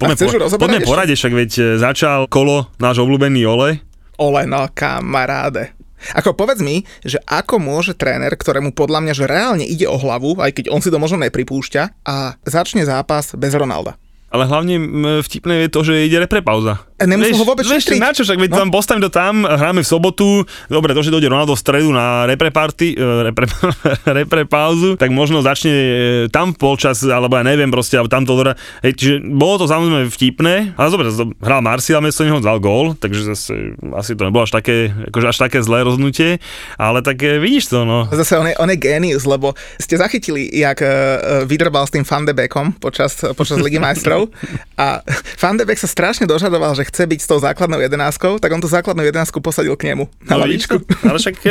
poďme porade, však veď začal kolo náš obľúbený Ole. Ole, no kamaráde. Ako povedz mi, že ako môže tréner, ktorému podľa mňa, že reálne ide o hlavu, aj keď on si to možno nepripúšťa, a začne zápas bez Ronalda. Ale hlavne vtipné je to, že ide repre-pauza. Nemusím ho vôbec šetriť. Na čo, však veď tam postavím to tam, hráme v sobotu, dobre, to, že dojde Ronaldo v stredu na repre-pauzu, tak možno začne tam polčas, alebo ja neviem proste, alebo tamto, hej, čiže bolo to samozrejme vtipné, ale dobre, hral Marcial, mesto neho dal gól, takže zase asi to nebolo až také zlé rozhodnutie, ale tak vidíš to, no. Zase on je génius, lebo ste zachytili, jak vydrbal s tým Van de Beekom počas Ligy majstrov. A Van de Beek sa strašne dožadoval, že chce byť s tou základnou jedenáskou, tak on tú základnú jedenásku posadil k nemu na lavičku. Ale však...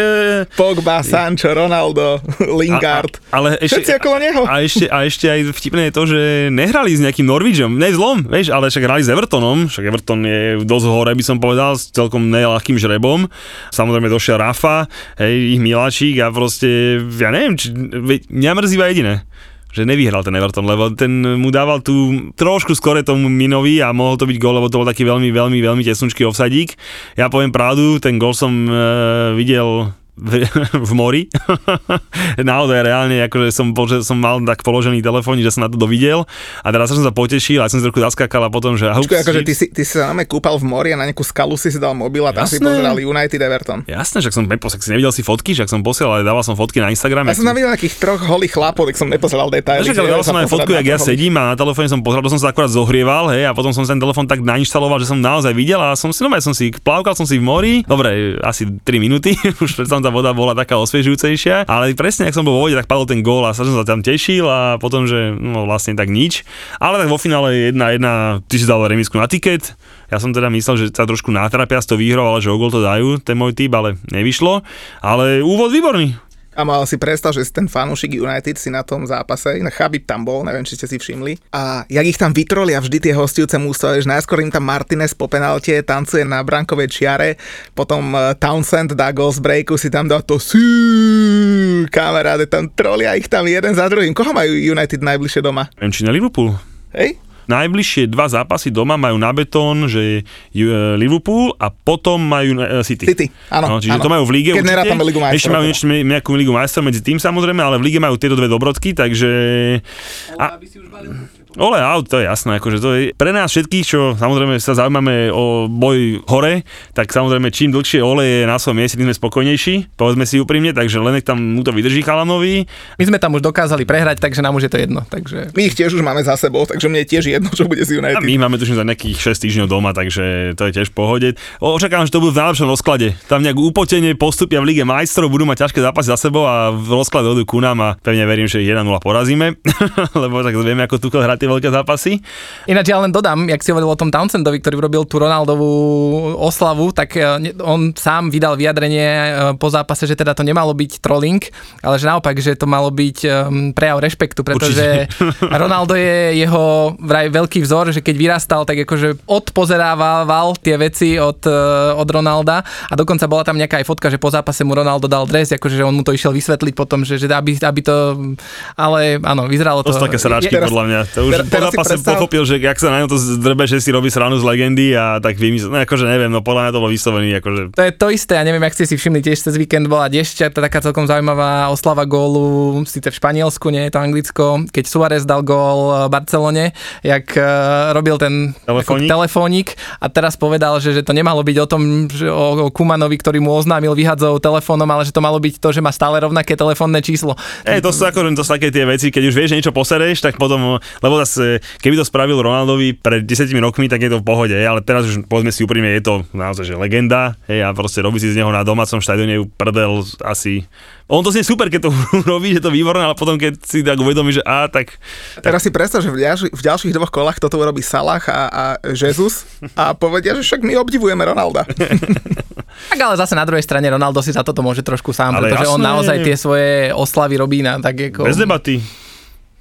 Pogba, Sancho, Ronaldo, Lingard. Ale ešte, všetci okolo neho. A ešte aj vtipné je to, že nehrali s nejakým Norwichom, ne zlom, vieš, ale však hrali s Evertonom. Však Everton je dosť hore, by som povedal, s celkom neľahkým žrebom. Samozrejme došiel Rafa, hej, ich miláčik a proste, ja neviem, mňa mrzí iba jediné, že nevyhral ten Everton, lebo ten mu dával tu trošku skore tomu Minovi a mohol to byť gól, lebo to bol taký veľmi, veľmi, veľmi tesnúčký offsadík. Ja poviem pravdu, ten gól som videl v mori. Naozaj reálne, akože som mal tak položený telefón, že som na to dovidel a teraz som sa potešil a som si trochu zaskákal a potom, že... Počkaj, akože ty si sa na mňa kúpal v mori a na nejakú skalu si dal mobil a tam si pozeral United Everton. Jasné, že som neposlal, si nevidel si fotky, že som posielal, ale dával som fotky na Instagram. Ja som tam videl takých troch holých chlapov, tak som nepozeral detaily. Dával som aj fotku, jak ja sedím a na telefóne som pozeral, som sa akurát zohrieval, hej, a potom som ten telefón tak nainštaloval, že som naozaj videl a som si plávkal som si v mori. Dobre, asi 3 minúty, už tá voda bola taká osviežujúcejšia, ale presne, ak som bol vo vode, tak padol ten gól a sa som sa tam tešil a potom, že no vlastne tak nič. Ale tak vo finále 1-1, ty si dal remisku na tiket, ja som teda myslel, že sa trošku nátrapia s to výhrou, ale že o gól to dajú, ten môj typ, ale nevyšlo. Ale úvod výborný. A mal si predstav, že ten fanúšik United si na tom zápase, Chabib tam bol, neviem, či ste si všimli. A jak ich tam vytrolia vždy tie hostivce mústva, že najskôr im tam Martinez po penalte tancuje na brankovej čiare, potom Townsend dá gol z breaku, si tam dá to kamaráde, tam trolia ich tam jeden za druhým. Koho majú United najbližšie doma? Enčina Liverpool. Hej? Najbližšie dva zápasy doma majú na betón, že je Liverpool a potom majú City. City, áno. No, čiže áno. To majú v líge keď určite. Ligu majstrov, ešte majú nejakú Ligu majstrov medzi tým samozrejme, ale v líge majú tieto dve dobrodky, takže... A... All out, to je jasné, akože to je pre nás všetkých, čo samozrejme sa zaujímame o boj hore, tak samozrejme čím dlhšie Ole je na svojom mieste, tým sme spokojnejší, povedzme si úprimne, takže len nech tam mu to vydrží Chalanovi. My sme tam už dokázali prehrať, takže nám už je to jedno, takže... My ich tiež už máme za sebou, takže mne je tiež jedno, čo bude z United. A my máme tuším za nejakých 6 týždňov doma, takže to je tiež v pohode. Očakávam, že to bude v najlepšom rozklade. Tam nejak upotenie postupia v Lige majstrov, budú mať ťažké zápasy za sebou a v rozklade odú ku nám a pevne verím, že 1:0 porazíme, lebo tak vieme, ako Tuchel hrá veľké zápasy. Ináč ja len dodám, jak si hovoril o tom Townsendovi, ktorý urobil tú Ronaldovú oslavu, tak on sám vydal vyjadrenie po zápase, že teda to nemalo byť trolling, ale že naopak, že to malo byť prejav rešpektu, pretože Ronaldo je jeho vraj veľký vzor, že keď vyrastal, tak akože odpozerával tie veci od Ronalda a dokonca bola tam nejaká aj fotka, že po zápase mu Ronaldo dal dres, akože že on mu to išiel vysvetliť potom, že aby to, ale áno, vyzeralo to. To sú také sráčky podľa mňa. To už po zápase pochopil, že ak sa na ňom to zdrbe, že si robí sranu z legendy a tak vymyslel, no akože neviem, no podľa mňa to bolo vyslovený, akože. To je to isté, ja neviem, ak ste si všimli, tiež cez víkend bola ešte taká celkom zaujímavá oslava gólu, síce v Španielsku, nie je to Anglicko, keď Suárez dal gól v Barcelone, jak robil ten telefónik a teraz povedal, že to nemalo byť o tom, že o Kumanovi, ktorý mu oznámil vyhadzov telefónom, ale že to malo byť to, že má stále rovnaké telefónne číslo. To sú také tie veci, keď už vieš, že niečo posereš, tak potom, lebo keby to spravil Ronaldovi pred 10 rokmi, tak je to v pohode, ale teraz už povedzme si úprimne, je to naozaj že legenda, a proste robí si z neho na domácom štadióne prdel asi. On to znie super, keď to robí, že to výborné, ale potom keď si tak uvedomí, že tak... Teraz si predstav, že v ďalších dvoch kolách toto urobí Salah a Jesus a povedia, že však my obdivujeme Ronalda. Tak ale zase na druhej strane Ronaldo si za toto môže trošku sám, ale pretože jasné, on naozaj tie svoje oslavy robí na tak ako... Bez debaty.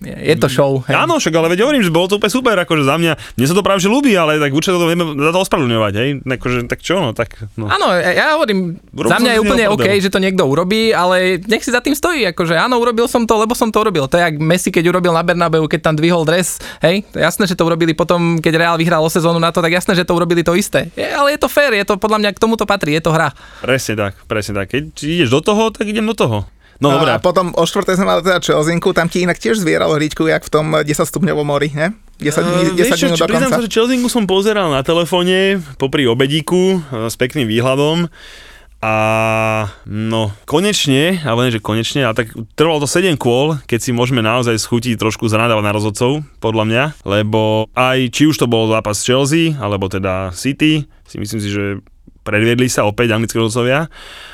Je to show. Hej. Áno, však, ale veď hovorím, že bolo to úplne super, akože za mne sa to práve že ľúbi, ale tak určite to vieme za to ospravedlňovať, hej, akože, tak čo, no, tak, no. Áno, ja hovorím, za mňa je úplne OK, že to niekto urobí, ale nech si za tým stojí, akože áno, urobil som to, lebo som to urobil. To je jak Messi, keď urobil na Bernabeu, keď tam dvihol dres, hej, jasné, že to urobili potom, keď Real vyhral o sezónu na to, tak jasné, že to urobili to isté. Ale je to fair, je to podľa mňa, k tomu to patrí, je to hra. Presne tak. Keď ideš do toho, tak idem do toho. No dobré. A potom o 4. sme mali teda Čelzinku, tam ti inak tiež zvieralo hričku, jak v tom 10-stupňovom mori, ne? 10 minút do konca. Priznám sa, že Čelzinku som pozeral na telefóne popri obedíku s pekným výhľadom a no konečne, alebo nie, že konečne, ale tak trvalo to 7 kôl, keď si môžeme naozaj schutiť trošku zanadávať na rozhodcov, podľa mňa, lebo aj či už to bol zápas Chelsea, alebo teda City, si myslím si, že predviedli sa opäť anglickí rozhodcovia.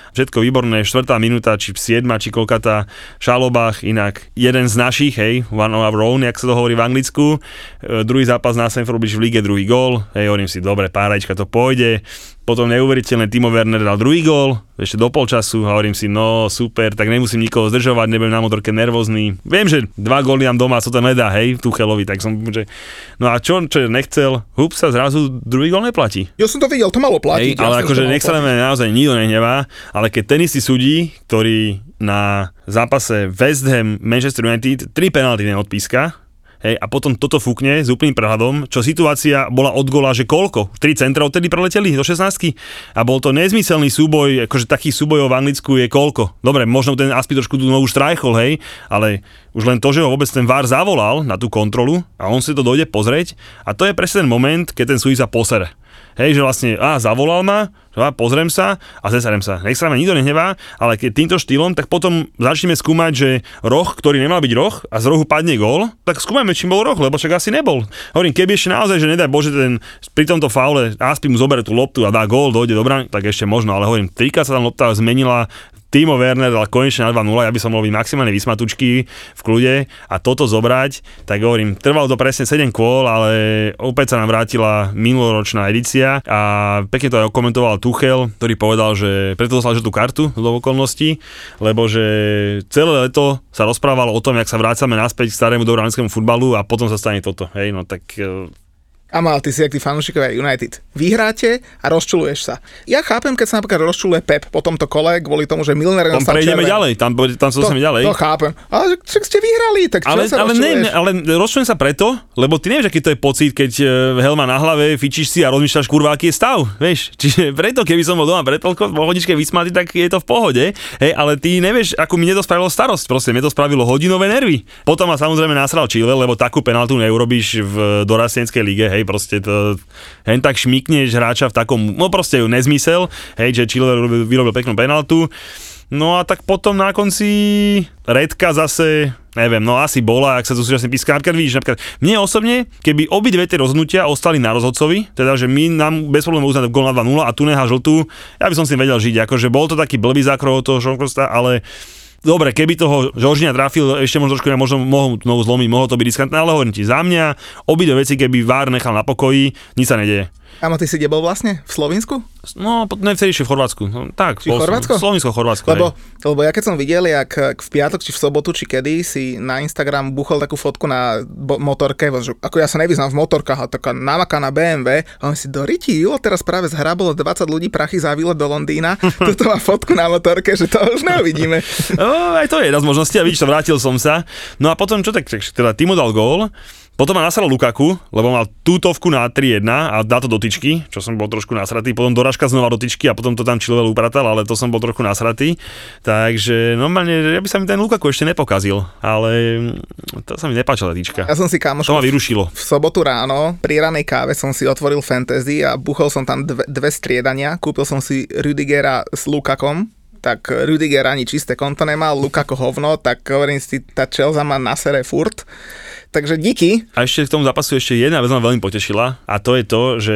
Všetko výborné, 4. minúta, či 7, či koľka tá Šalobách, inak jeden z našich, hej, one of our own, jak sa to hovorí v Anglicku, druhý zápas na Stamford Bridge v lige, druhý gól, hej, hovorím si, dobre, párajčka, to pôjde, potom neuveriteľne Timo Werner dal druhý gól, ešte do polčasu, hovorím si, no super, tak nemusím nikoho zdržovať, nebudem na motorke nervózny, viem, že 2 góly nám doma, čo to nedá, hej, Tuchelovi, tak som, že, no a čo nechcel, hup sa zrazu druhý gól neplatí. Ja som to videl, to malo platiť. Hej, ale akože nech sa naozaj nikto nehnevá. Ale keď ten istý súdí, ktorý na zápase West Ham Manchester United 3 penalty neodpíska, hej, a potom toto fúkne s úplným prehľadom, čo situácia bola od góla, že koľko? 3 centra odtedy preleteli do 16-ky a bol to nezmyselný súboj, akože takých súbojov v Anglicku je koľko? Dobre, možno ten Aspi trošku tú novú štrajchol, hej, ale už len to, že ho vôbec ten VAR zavolal na tú kontrolu a on si to dojde pozrieť a to je presne ten moment, keď ten súdí sa posere. Hej, že vlastne, zavolal ma, pozriem sa a zesarem sa. Nech sa ma nikto nehnevá, ale keď týmto štýlom, tak potom začneme skúmať, že roh, ktorý nemal byť roh a z rohu padne gól, tak skúmajme, čím bol roh, lebo však asi nebol. Hovorím, keby ešte naozaj, že nedaj Bože, ten pri tomto faule Aspi mu zoberie tú loptu a dá gól, dojde do brány, tak ešte možno, ale hovorím, trikrát sa tam lopta zmenila, Timo Werner dal konečne na 2-0, ja by som mohol byť maximálne vysmatučky v kľude a toto zobrať, tak hovorím, trvalo to presne 7 kôl, ale opäť sa nám vrátila minuloročná edícia a pekne to aj okomentoval Tuchel, ktorý povedal, že preto dostal žltú kartu do okolností, lebo že celé leto sa rozprávalo o tom, jak sa vrácame naspäť k starému dobránskému futbalu a potom sa stane toto, hej, no tak... Amal, ty si jak tí fanúšikovia United. Vyhráte a rozčuluješ sa. Ja chápem, keď sa napríklad rozčuluje Pep po tomto kole, kvôli tomu, že Milner tam prejdeme ďalej, tam sú sme ďalej. To chápem. Ale však ste vyhrali, tak čo sa rozčuluješ? Ale rozčulujem sa preto, lebo ty nevieš, aký to je pocit, keď helma na hlave, fičíš si a rozmýšľaš, kurva, aký je stav, vieš? Čiže preto, keby som bol doma pretelko, po hodičke vysmatý, tak je to v pohode, hej, ale ty nevieš, ako mi nedospravilo starosť, proste mi to spravilo hodinové nervy. Potom ma samozrejme nasral Chile, lebo takú penaltu neurobíš v dorastenskej lige, hej. Proste to, hen tak šmikneš hráča v takom, no proste ju nezmysel, hej, že Chilwell vyrobil peknú penaltu, no a tak potom na konci redka zase, neviem, no asi bola, ak sa to súčasne píska, napríklad, mne osobne, keby obidve tie rozhodnutia ostali na rozhodcovi, teda, že my nám bez problémov uznať gól na 2-0 a tu nehá žltú, ja by som si vedel žiť, akože bol to taký blbý zákrok toho Šonkosta, ale... Dobre, keby toho Žoržina trafil, ešte možno trošku mohol znovu zlomiť, mohlo to byť riskantné, ale hovorím ti, za mňa obidve veci, keby VAR nechal na pokoji, nič sa nedeje. Áno, ty si kde bol vlastne? V Slovinsku? No, nevtedy v Chorvátsku. No, tak, v Chorvátsku? Slovinsko-Chorvátsko. Lebo ja keď som videl, jak v piatok, či v sobotu, či kedy, si na Instagram buchol takú fotku na motorke, ako ja sa nevyznám v motorkách, taká namakaná BMW, a on si do riti, Julo, teraz práve zhrabolo 20 ľudí prachy za výlet do Londýna, tuto má fotku na motorke, že to už neuvidíme. Aj to je jedna z možností, a vidíš, vrátil som sa. No a potom, čo tak, teda Timo dal gól. Potom ma nasral Lukaku, lebo mal tútovku na 3-1 a dá to do tyčky, čo som bol trošku nasratý. Potom doražka znova do tyčky a potom to tam Chilwell upratal, ale to som bol trochu nasratý. Takže normálne, ja by sa mi ten Lukaku ešte nepokazil, ale to sa mi nepáčala tyčka. Ja som si kamošku v sobotu ráno pri ranej káve som si otvoril fantasy a buchol som tam dve striedania. Kúpil som si Rüdigera s Lukakom. Tak Rüdiger ani čisté konto nemal, Lukaku hovno, tak hovorím si, tá Chelsea má na sere furt. Takže díky. A ešte k tomu zápasu ešte jedna vec ma veľmi potešila a to je to, že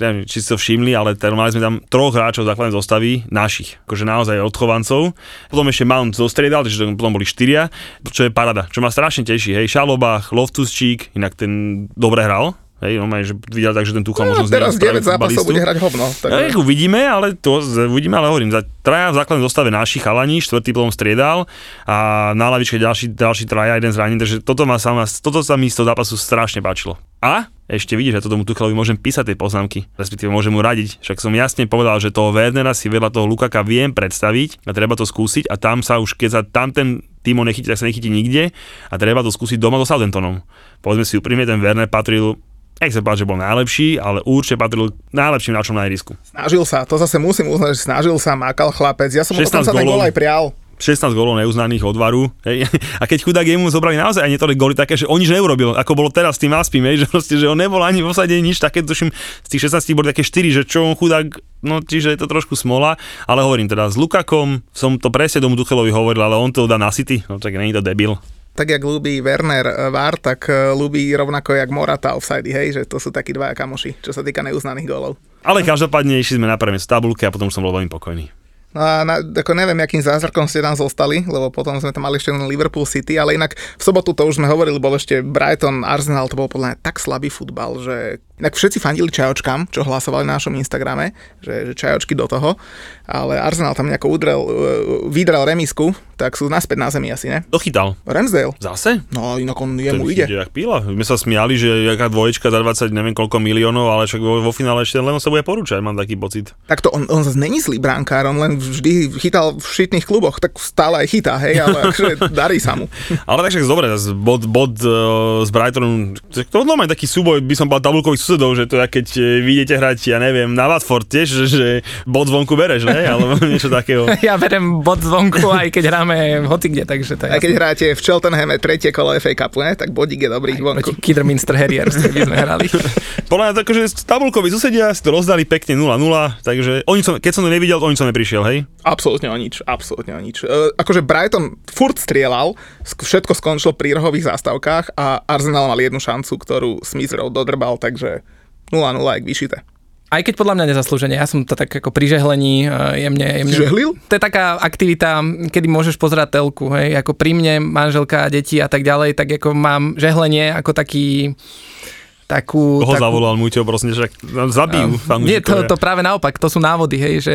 neviem, či si to všimli, ale mali sme tam troch hráčov v základnej zostavy našich, akože naozaj odchovancov. Potom ešte Mount zostriedal, takže potom boli štyria, čo je parada, čo ma strašne teší, hej, Šalobach, Loftus-Cheek, inak ten dobre hral. Hej, no maj, že videl tak, že ten Tuchel možno teraz 9 zápasov bude hrať hovno. Tak ja, uvidíme, ale hovorím, za traja v základnej zostave naši chalani, štvrtý potom striedal a na lavičke ďalší traja, jeden zranený, takže toto sa mi z toho zápasu strašne páčilo. A ešte vidíš, že to tomu Tuchelovi môžem písať tie poznámky, respektíve môžem mu radiť, však som jasne povedal, že toho Wernera si vedľa toho Lukaka viem predstaviť a treba to skúsiť a tam sa už, keď sa tam ten Timo nechytí, tak sa nechytí nikde a treba to skúsiť doma so Southamptonom. Povedzme si úprimne, ten Werner patril, nech sa páči, že bol najlepší, ale určite patril najlepším hráčom na ihrisku. Snažil sa, to zase musím uznať, že snažil sa, mákal chlapec, ja som mu dokonca ten gól aj prial. 16 gólov neuznaných od VARu. Hej. A keď chudák jemu zobrali naozaj aj niektoré góly také, že on nič neurobil, ako bolo teraz s tým Aspím, hej, že proste, že on nebol ani v osade nič, také tuším, z tých 16 boli také 4, že čo on chudák, no čiže je to trošku smola, ale hovorím teda s Lukakom, som to presne tomu Tuchelovi hovoril, ale on to dá na City, no tak nie je to debil. Tak jak ľúbi Werner VAR, tak ľúbi rovnako jak Morata offside, hej, že to sú takí dvaja kamoši, čo sa týka neuznaných gólov. Ale každopádne išli sme na prvé miesto tabulky a potom som bol veľmi pokojný. No a ako neviem, akým zázrakom ste tam zostali, lebo potom sme tam mali ešte Liverpool City, ale inak v sobotu to už sme hovorili, bol ešte Brighton, Arsenal, to bol podľa mňa tak slabý futbal, že inak všetci fandili čajočkám, čo hlasovali na našom Instagrame, že čajočky do toho, ale Arsenal tam nejako vydral remisku, tak sú naspäť na zemi asi, ne? Dochytal. Ramsdale. Zase? No, inak on jemu ide. Jak píla. My sa smiali, že jaká dvoječka za 20 neviem koľko miliónov, ale však vo finále ešte len sa bude porúčať, mám taký pocit. Tak to on zase není zlý brankár, on len vždy chytal v šitných kluboch, tak stále aj chytá, hej, ale akože darí sa mu. Ale takže dobre, bod z Brightonu, to odlom aj taký súboj, by som bol tabulkových susedov, že to ja keď vidíte hrať, ja neviem, na Watford tiež, že bod zvonku bereš, ne? Alebo niečo takého. Ja berem bod zvonku, aj keď hráme hocikde, takže to je. Aj keď hráte v Cheltenhame tretie kolo FA Cupu, ne? Tak bodík je dobrý zvonku. Kidderminster Harriers, keby sme hrali. Podľa mňa takže tabulkoví susedia si to rozdali pekne 0-0, takže keď som to nevidel, oni som neprišiel, hej? Absolútne o nič. Akože Brighton furt strieľal, všetko skončilo pri rohových zástavkách a Arsenal mal jednu šancu, ktorú Smith Rowe dodrbal, takže 0-0 jak vyšité. Aj keď podľa mňa nezaslúženie, ja som to tak ako pri žehlení jemne... Žehlil? To je taká aktivita, kedy môžeš pozerať telku, hej, ako pri mne, manželka, deti a tak ďalej, tak ako mám žehlenie ako taký... takú... Koho zavolal Muťo, prosím, že zabijú fanúšikovia. Nie, to práve naopak, to sú návody, hej, že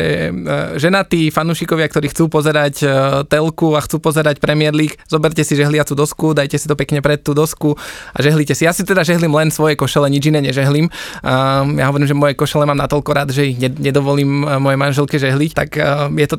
ženatí fanúšikovia, ktorí chcú pozerať telku a chcú pozerať Premier League, zoberte si žehliacu dosku, dajte si to pekne pred tú dosku a žehlite si. Ja si teda žehlím len svoje košele, nič iné nežehlím. Ja hovorím, že moje košele mám natoľko rád, že ich nedovolím mojej manželke žehliť, tak je to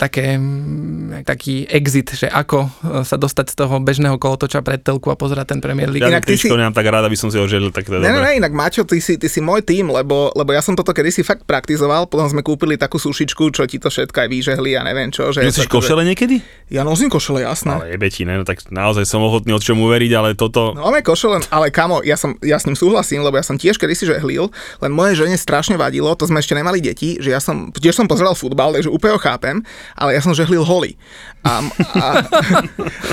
taký exit, že ako sa dostať z toho bežného kolotoča pred telku a pozerať ten Premier League. Ja tričko nemám tak rád, aby som si ho želil, tak teda. Ne, inak Maťo, ty si môj tým, lebo ja som toto kedysi fakt praktizoval, potom sme kúpili takú sušičku, čo ti to všetko aj vyžehli a neviem čo, že. Nosíš košele niekedy? Ja nosím košele, jasné. Ale jebeti, ne, no tak naozaj som ochotný od čomu veriť, ale toto. No ale košele, ale kamo, ja s ním súhlasím, lebo ja som tiež kedysi žehlil, len moje žene strašne vadilo, to sme ešte nemali deti, že ja som tiež pozeral futbal, takže úplne ho chápem, ale ja som žehlil holy.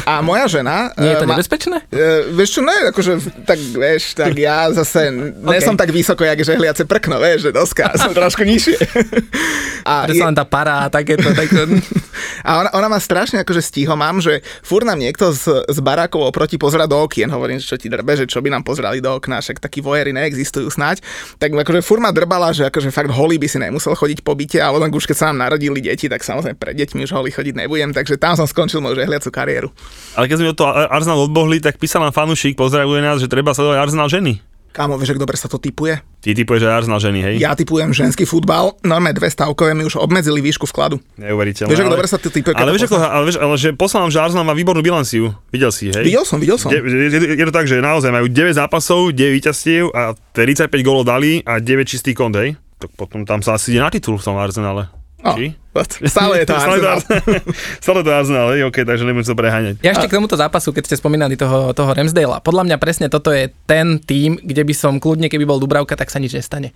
A moja žena... Nie je to nebezpečné? Vieš čo, ne, akože, tak vieš, tak ja zase som tak vysoko, jak žehliace prkno, vieš, že doska, som trošku nižšie. A je... sa len tá para a takéto, takéto. A ona má strašne akože stího, mám, že fúr nám niekto z barákov oproti pozera do okien, hovorím, že čo ti drbe, že čo by nám pozerali do okna, však takí vojery neexistujú snáď, tak akože fúr ma drbala, že akože fakt holý by si nemusel chodiť po byte, ale už keď sa nám narodili deti, tak samozrejme pred deťmi už holý chodiť nebudem, takže tam som skončil moju žehliacu kariéru. Ale keď sme od toho Arsenal odbohli, tak písal nám fanúšik, pozdravuje nás, že treba sledovať Arsenal ženy. Kámo, vieš, ak dobre sa to tipuje? Ty tipuješ aj Arsenal ženy, hej? Ja tipujem ženský futbal, normálne 2 stávkové, my už obmedzili výšku vkladu. Neuveriteľné. Vieš, ak dobre sa to tipuje? Ale že poslám, že Arsenal má výbornú bilanciu. Videl si, hej? Videl som. Je to tak, že naozaj majú 9 zápasov, 9 víťazstiev a 35 gólov dali a 9 čistých kont, hej? Tak potom tam sa asi ide na titul v tom Arsenále. Stále je to Arsenal. Stále to Arsenal, ok, takže nebudem sa preháňať. Ja ešte k tomuto zápasu, keď ste spomínali toho Ramsdalea, podľa mňa presne toto je ten tým, kde by som kľudne, keby bol Dubravka, tak sa nič nestane.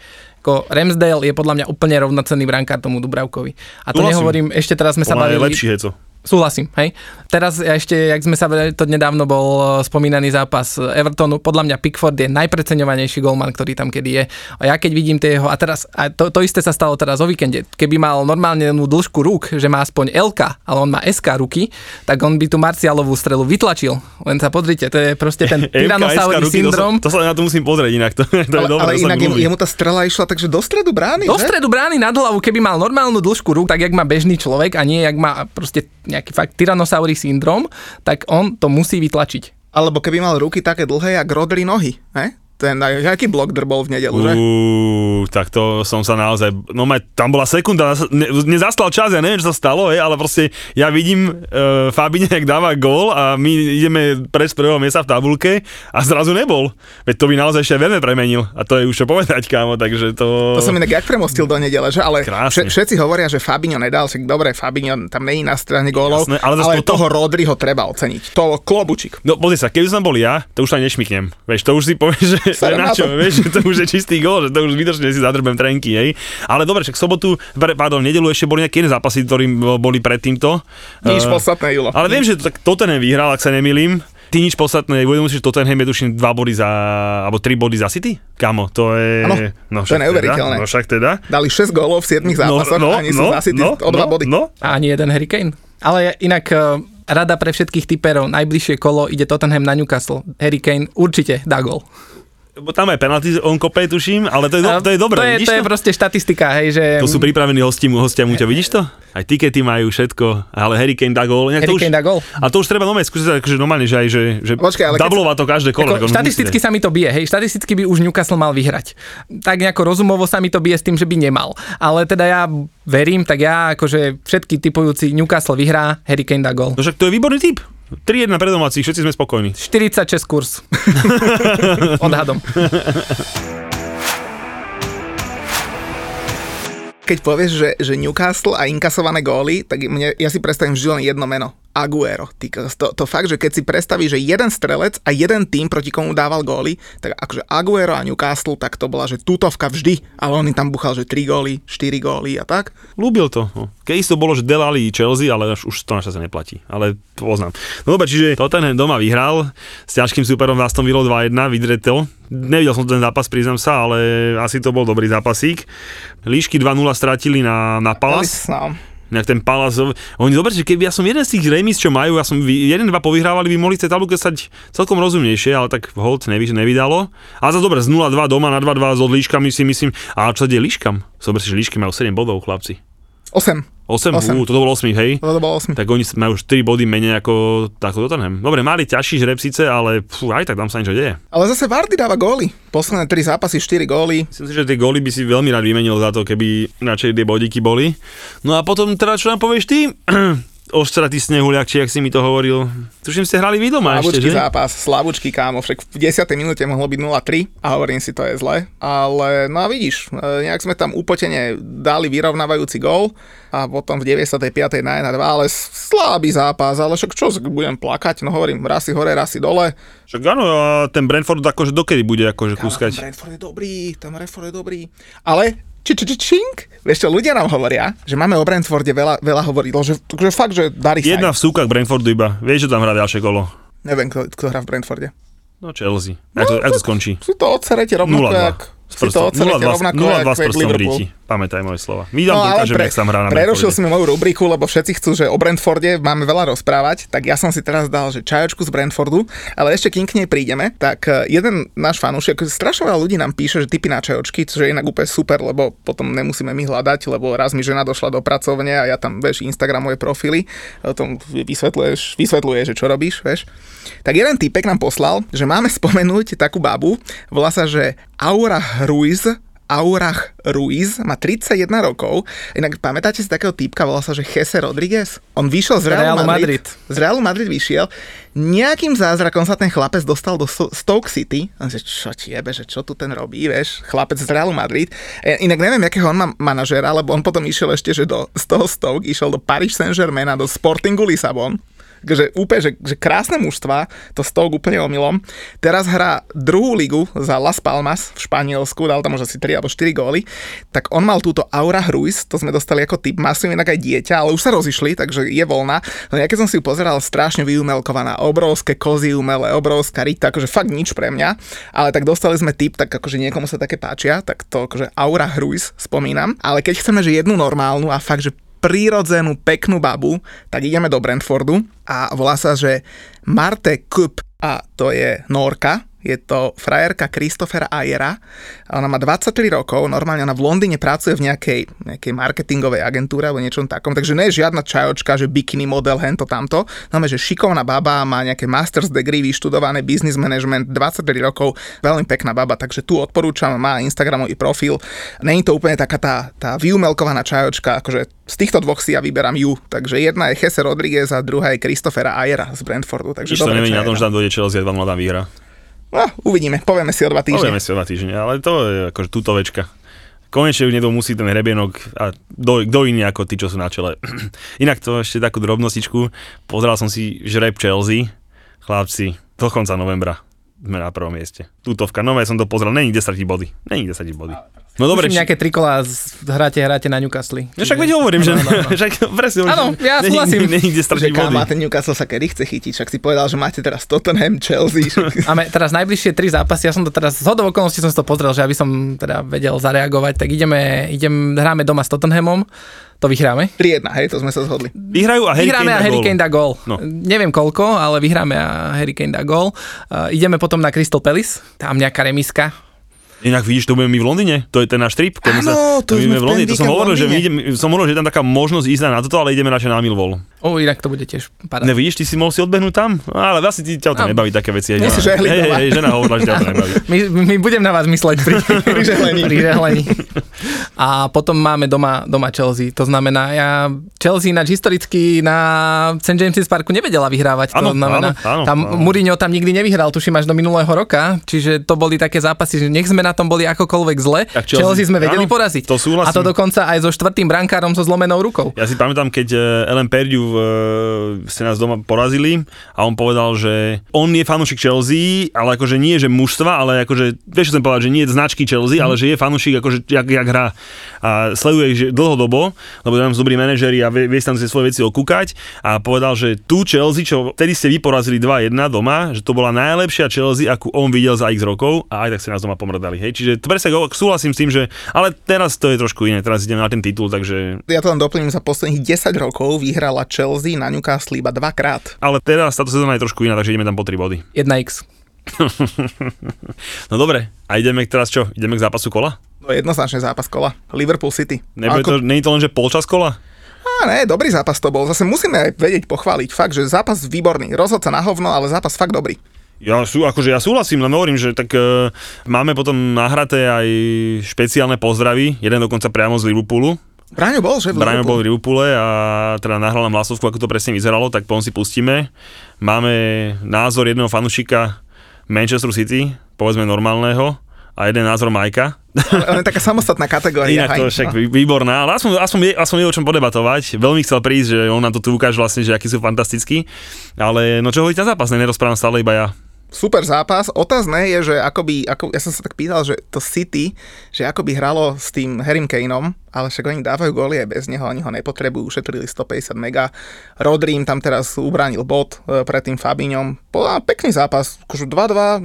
Ramsdale je podľa mňa úplne rovnocenný brankár tomu Dubravkovi. A to nehovorím, ešte teraz sme sa bavili... lepší heco. Súhlasím, hej. Teraz ešte, jak sme sa to nedávno bol spomínaný zápas Evertonu, podľa mňa Pickford je najpreceňovanejší golman, ktorý tam kedy je. A ja keď vidím tie jeho, a teraz a to isté sa stalo teraz o víkende, keby mal normálne dĺžku rúk, že má aspoň LK, ale on má SK ruky, tak on by tú Marcialovú strelu vytlačil. Len sa pozrite, to je proste ten tyrannosaurový syndrom. To sa na to musím pozrieť inak. To je dobré, ale inak jemu tá strela išla takže do stredu brány. Do stredu brány nad hlavu, keby mal normálnu dĺžku rúk, tak jak má bežný človek a nie jak má proste nejaký fakt tyrannosaurý syndrom, tak on to musí vytlačiť. Alebo keby mal ruky také dlhé, jak Rodri nohy, ne? Ten aký blok drbol v nedeľu, že? Tak to som sa naozaj... No tam bola sekunda, nezastal čas, ja neviem, čo sa stalo, ale proste ja vidím Fabine, jak dáva gól a my ideme preč prvého miesta v tabulke a zrazu nebol. Veď to by naozaj ešte veľmi premenil a to je už čo povedať, kámo, takže to... To som inak jak premostil do nedele, že? Ale všetci hovoria, že Fabinho nedal, však dobre, Fabinho tam není na strane gólov, ale toho Rodriho treba oceniť. To klobučík. No pozri sa, keby som bol ja, to už sa nešmyknem. Vieš, to už si povieš, že... Načo, vieš, že to už je čistý gól, že to už výdočne si zadrbem trenky, hej. Ale dobre, však v nedeľu ešte boli nejaké iné zápasy, ktorým boli pred týmto. Nič podstatné, Julo. Ale viem, že Tottenham vyhral, ak sa nemýlim. Ty nič podstatné, uvedomil si, že Tottenham je tuším 3 body za City? Kamo, to je... Ano, to je neuveriteľné. Teda, Dali 6 gólov v 7 zápasoch a nie sú za City o 2 body. A ani jeden Harry Kane. Ale inak... rada pre všetkých typerov, najbližšie kolo ide Tottenham na Newcastle. Harry Kane určite dá gól. Tam aj penalty on kope, tuším, ale to je dobré. To je proste štatistika, hej, že... To sú pripravení hostia Muťa, vidíš to? Aj tikety majú všetko, ale Harry Kane dá gól. A to už treba skúsiť, akože normálne, že aj, že dablova to každé kolo. Štatisticky sa mi to bije, hej, štatisticky by už Newcastle mal vyhrať. Tak nejako rozumovo sa mi to bije s tým, že by nemal. Ale teda ja verím, tak ja akože všetky tipujúci Newcastle vyhrá, Harry Kane dá gól. No však to je výborný tip. 3-1 pre domácich, všetci sme spokojní. 46 kurz. Odhadom. Keď povieš, že Newcastle a inkasované góly, tak ja si predstavím vždy len jedno meno. Aguero. To fakt, že keď si predstaví, že jeden strelec a jeden tým, proti komu dával góly, tak akože Aguero a Newcastle, tak to bola, že tutovka vždy, ale on tam buchal, že 3 góly, 4 góly a tak. Ľúbil to. No. Keď to bolo, že Dele Alli Chelsea, ale už to naša sa neplatí. Ale to poznám. No dobre, čiže Tottenham doma vyhral s ťažkým superom v Aston Villa 2-1, vydretel. Nevidel som ten zápas, priznám sa, ale asi to bol dobrý zápasík. Líšky 2-0 stratili na Palace. Nejak ten Palace, oni dobre, že keby ja som jeden z tých remis, čo majú, ja som 1-2 povyhrávali, by mohli v tej tabulke stať celkom rozumnejšie, ale tak hold nevydalo. A za dobre, z 0-2 doma na 2-2 s odlíškami si myslím, a čo sa deje líškam? Dobre, že líšky majú 7 bodov, chlapci. 8. Toto bolo 8, hej? Toto bolo 8. Tak oni majú už 3 body menej ako Tottenham. Dobre, mali ťažší žreb síce, ale aj tak tam sa niečo deje. Ale zase Vardy dáva góly. Posledné 3 zápasy, 4 góly. Myslím si, že tie góly by si veľmi rád vymenil za to, keby radšej tie bodíky boli. No a potom teda, čo nám povieš ty? Oštratý snehuľak, či jak si mi to hovoril. Tuším, ste hrali vy doma ešte, že? Zápas, slavučky, kámo, však v 10. minúte mohlo byť 0-3 a hovorím si, to je zle. Ale, no a vidíš, nejak sme tam upotene dali vyrovnávajúci gól a potom v 95. na 1-2, ale slabý zápas, ale však čo, budem plakať, no hovorím, raz si hore, raz si dole. Však áno, a ten Brentford akože dokedy bude akože kúskať? Ten Brentford je dobrý, Ale... Vieš čo, ľudia nám hovoria, že máme o Brentforde veľa hovoriť, že fakt, že darí sa. Jedna v súkach Brentfordu iba. Vieš, že tam hrá ďalšie kolo? Neviem, kto hrá v Brentforde. No Chelsea. Ak to skončí? Si to odserete rovnako, jak Liverpool. Pamätaj moje slova. My vám dokážeme, jak sa hrá na Brentforde. Prerušil si mi moju rubriku, lebo všetci chcú, že o Brentforde máme veľa rozprávať, tak ja som si teraz dal, že čajočku z Brentfordu, ale ešte kým k nej prídeme, tak jeden náš fanúšik, strašne veľa ľudí nám píše, že tipy na čajočky, čo je inak úplne super, lebo potom nemusíme my hľadať, lebo raz mi žena došla do pracovne a ja tam, vieš, Instagramové profily, o tom vysvetľuje, že čo robíš, vieš. Tak jeden typek nám poslal, že máme spomenúť takú babu, volá sa, že Aura Ruiz, má 31 rokov. Inak pamätáte si takého týpka, volal sa, že César Rodríguez? On vyšiel z Realu Madrid. Z Realu Madrid vyšiel. Nejakým zázrakom sa ten chlapec dostal do Stoke City. On že čo ti jebe, že čo tu ten robí, vieš? Chlapec z Realu Madrid. Inak neviem, akého on má manažera, lebo on potom išiel ešte, že z toho Stoke išiel do Paris Saint-Germain a do Sportingu Lisabon. Takže úplne, že krásne mužstva, to Stoke úplne omylom. Teraz hrá druhú ligu za Las Palmas v Španielsku, dal tam už asi 3 alebo 4 góly. Tak on mal túto Aura Ruiz, to sme dostali ako tip, má si inak aj dieťa, ale už sa rozišli, takže je voľná. No ja keď som si ju pozeral, strašne vyumelkovaná, obrovské kozy umelé, obrovská rita, akože fakt nič pre mňa. Ale tak dostali sme tip, tak akože niekomu sa také páčia, tak to akože Aura Ruiz spomínam. Ale keď chceme, že jednu normálnu a fakt, že prírodzenú, peknú babu, tak ideme do Brentfordu a volá sa, že Marte Kup a to je Norka, je to frajerka Christophera Ayera, ona má 23 rokov, normálne ona v Londýne pracuje v nejakej marketingovej agentúre alebo niečom takom, takže nie je žiadna čajočka, že bikini model, hento tamto, no je, že šikovná baba, má nejaké master's degree, vyštudované business management, 23 rokov, veľmi pekná baba, takže tu odporúčam, má Instagramový profil, není to úplne taká tá vyumelkovaná čajočka, akože z týchto dvoch si ja vyberám ju, takže jedna je César Rodríguez a druhá je Christophera Ayera z Brentfordu, takže dobre. Čo nemení na tom, že tam dojde Chelsea, vám mladá výhra. No, uvidíme, povieme si o dva týždne, ale to je akože tutovečka. Konečne niekto musí ten hrebienok a kto iný ako tí, čo sú na čele. Inak to ešte takú drobnostičku, pozeral som si žreb Chelsea, chlapci, do konca novembra sme na prvom mieste. Tutovka, nové som to pozrel, není kde stratiť body, No dobre, nejaké trikolá hráte na Newcastle. No však veď hovorím, že presne. Áno, ja súhlasím. Niekde strašne body. Máte Newcastle sa kedy chce chytiť, však si povedal, že máte teraz Tottenham, Chelsea. Máme teraz najbližšie 3 zápasy. Ja som to teraz z hodou okolností som si to pozrel, že aby som teda vedel zareagovať, tak ideme hráme doma s Tottenhamom. To vyhráme. 3-1, hej, to sme sa zhodli. Vyhrajú a Harry Kane dá gól. No. Neviem koľko, ale vyhráme a Harry Kane dá gól. Ideme potom na Crystal Palace. Tam nejaká remiska. Inak vidíš, to budeme my v Londýne, to je ten náš trip, keď sme v Londýne, to som hovoril, že je tam taká možnosť ísť na toto, ale ideme radšej na Millwall. Inak to bude tiež paráda. Nevidíš, ty si mohol si odbehnúť tam, ale vlastne ťa to nebaví také veci. Nie si žehli doma. Hej, žena hovorila, že ťa to nebaví. My budem na vás mysleť pri žehlení. A potom máme doma Chelsea, to znamená, Chelsea ináč historicky na St. James's Parku nevedela vyhrávať, to znamená, Mourinho tam nikdy nevyhral, tuším až do minulého roka, čiže to boli také zápasy, že nech sme na tom boli akokoľvek zle, Chelsea sme vedeli poraziť. To súhlasím. A to dokonca aj so štvrtým brankárom so zlomenou rukou. Ja si pamätám, keď Alan Pardew ste nás doma porazili a on povedal, že on je fanúšik Chelsea, ale akože nie, že mužstva, ale akože, vieš, čo som povedal, že nie je značky Chelsea, ale že je fanúšik, akože, jak hrá a sleduje ich dlhodobo, lebo tam sú dobrí manažeri a vie tam si svoje veci okúkať a povedal, že tu Chelsea, čo vtedy ste vy porazili 2-1 doma, že to bola najlepšia Chelsea, akú on videl za x rokov a aj tak ste nás doma pomrdali, hej, čiže presne súhlasím s tým, že ale teraz to je trošku iné, teraz ideme na ten titul, takže... Ja to tam doplním, za posledných 10 rokov vyhrala Chelsea na Newcastle iba 2-krát. Ale teraz táto sezóna je trošku iná, takže ideme tam po 3 body. 1x. No dobre, a ideme teraz čo? Ideme k zápasu kola? No jednoznačne zápas kola. Liverpool City. Není to len, že polčas kola? Á, ne, dobrý zápas to bol. Zase musíme aj vedieť pochváliť. Fakt, že zápas výborný. Rozhodca na hovno, ale zápas fakt dobrý. Ja súhlasím, len hovorím, že tak máme potom nahraté aj špeciálne pozdravy, jeden dokonca priamo z Liverpoolu. Braňo bol, že? Braňo bol v Liverpoole a teda nahral nám hlasovku, ako to presne vyzeralo, tak potom si pustíme. Máme názor jedného fanúšika Manchesteru City, povedzme normálneho, a jeden názor Majka. Ale taká samostatná kategória. Inak to však výborná, ale aspoň je o čom podebatovať. Veľmi chcel prísť, že on nám to tu ukáže vlastne, že akí sú fantastickí. Ale no čo hovoríte na zápas, nerozprávam stále iba ja. Super zápas. Otázne je, že ako ja som sa tak pýtal, že to City, že ako by hralo s tým Harrym Kaneom, ale však oni dávajú góly aj bez neho, oni ho nepotrebujú, ušetrili 150 mega. Rodrím tam teraz ubránil bod pred tým Fabíňom. Pekný zápas, 2-2,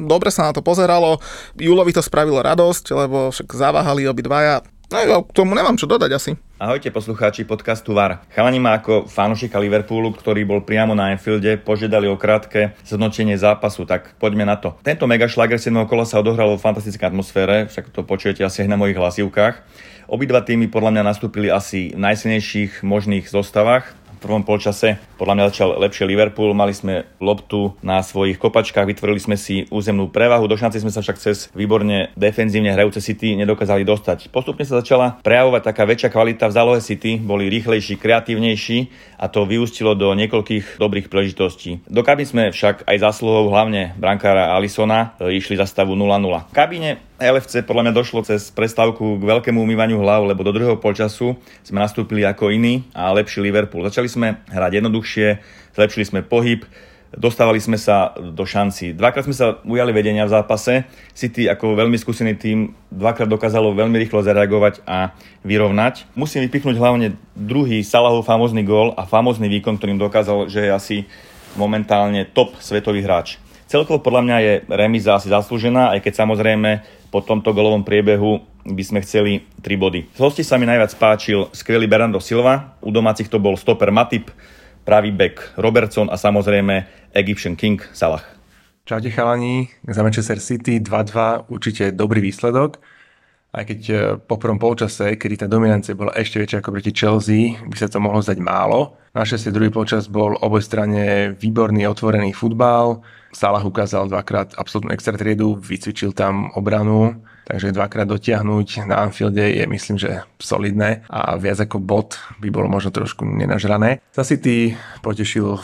dobre sa na to pozeralo, Julovi to spravilo radosť, lebo však zaváhali obidvaja. No ja k tomu nemám čo dodať asi. Ahojte poslucháči podcastu VAR. Chalani ma ako fanúšika Liverpoolu, ktorý bol priamo na Anfielde, požiadali o krátke zhodnotenie zápasu, tak poďme na to. Tento megašláger 7. kola sa odohral v fantastickej atmosfére, však to počujete asi aj na mojich hlasivkách. Obidva týmy podľa mňa nastúpili asi v najsilnejších možných zostavách. V prvom polčase podľa mňa začal lepšie Liverpool, mali sme loptu na svojich kopačkách, vytvorili sme si územnú prevahu, do šance sme sa však cez výborne defenzívne hrajúce City nedokázali dostať. Postupne sa začala prejavovať taká väčšia kvalita v zálohe City, boli rýchlejší, kreatívnejší a to vyústilo do niekoľkých dobrých príležitostí. Do kabín sme však aj zásluhou hlavne brankára Alisona išli za stavu 0-0. V kabíne LFC podľa mňa došlo cez prestávku k veľkému umývaniu hlav, lebo do druhého polčasu sme nastúpili ako iní a lepší Liverpool. Začali sme hrať jednoduchšie, zlepšili sme pohyb, dostávali sme sa do šanci. Dvakrát sme sa ujali vedenia v zápase. City ako veľmi skúsený tím dvakrát dokázalo veľmi rýchlo zareagovať a vyrovnať. Musím vypichnúť hlavne druhý Salahov famózny gól a famózny výkon, ktorým dokázal, že je asi momentálne top svetový hráč. Celkovo podľa mňa je remíza asi zaslúžená, aj keď samozrejme po tomto golovom priebehu by sme chceli 3 body. Z hostí sa mi najviac páčil skvelý Bernardo Silva, u domácich to bol stoper Matip, pravý bek Robertson a samozrejme Egyptian King Salah. Čaute chalani, za Manchester City 2-2, určite dobrý výsledok. Aj keď po prvom polčase, kedy tá dominancia bola ešte väčšia ako proti Chelsea, by sa to mohlo zdať málo. Našťastie druhý polčas bol obojstranne výborný otvorený futbal. Salah ukázal dvakrát absolútnu extratriedu, vycvičil tam obranu, takže dvakrát dotiahnuť na Anfielde je myslím, že solidné a viac ako bod by bolo možno trošku nenažrané. Za City potešil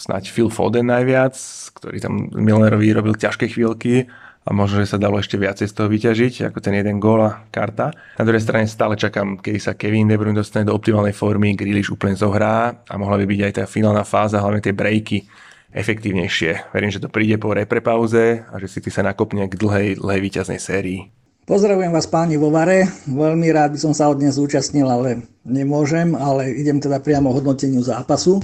snáď Phil Foden najviac, ktorý tam Milnerovi robil ťažké chvíľky. A možno, že sa dalo ešte viacej z toho vyťažiť, ako ten jeden gól a karta. Na druhej strane stále čakám, kedy sa Kevin De Bruyne dostane do optimálnej formy, Grealish úplne zohrá a mohla by byť aj tá finálna fáza, hlavne tie breaky, efektívnejšie. Verím, že to príde po reprepauze a že City sa nakopne k dlhej víťaznej sérii. Pozdravujem vás páni vo Vare, veľmi rád by som sa od dnes zúčastnil, ale nemôžem, ale idem teda priamo hodnoteniu zápasu.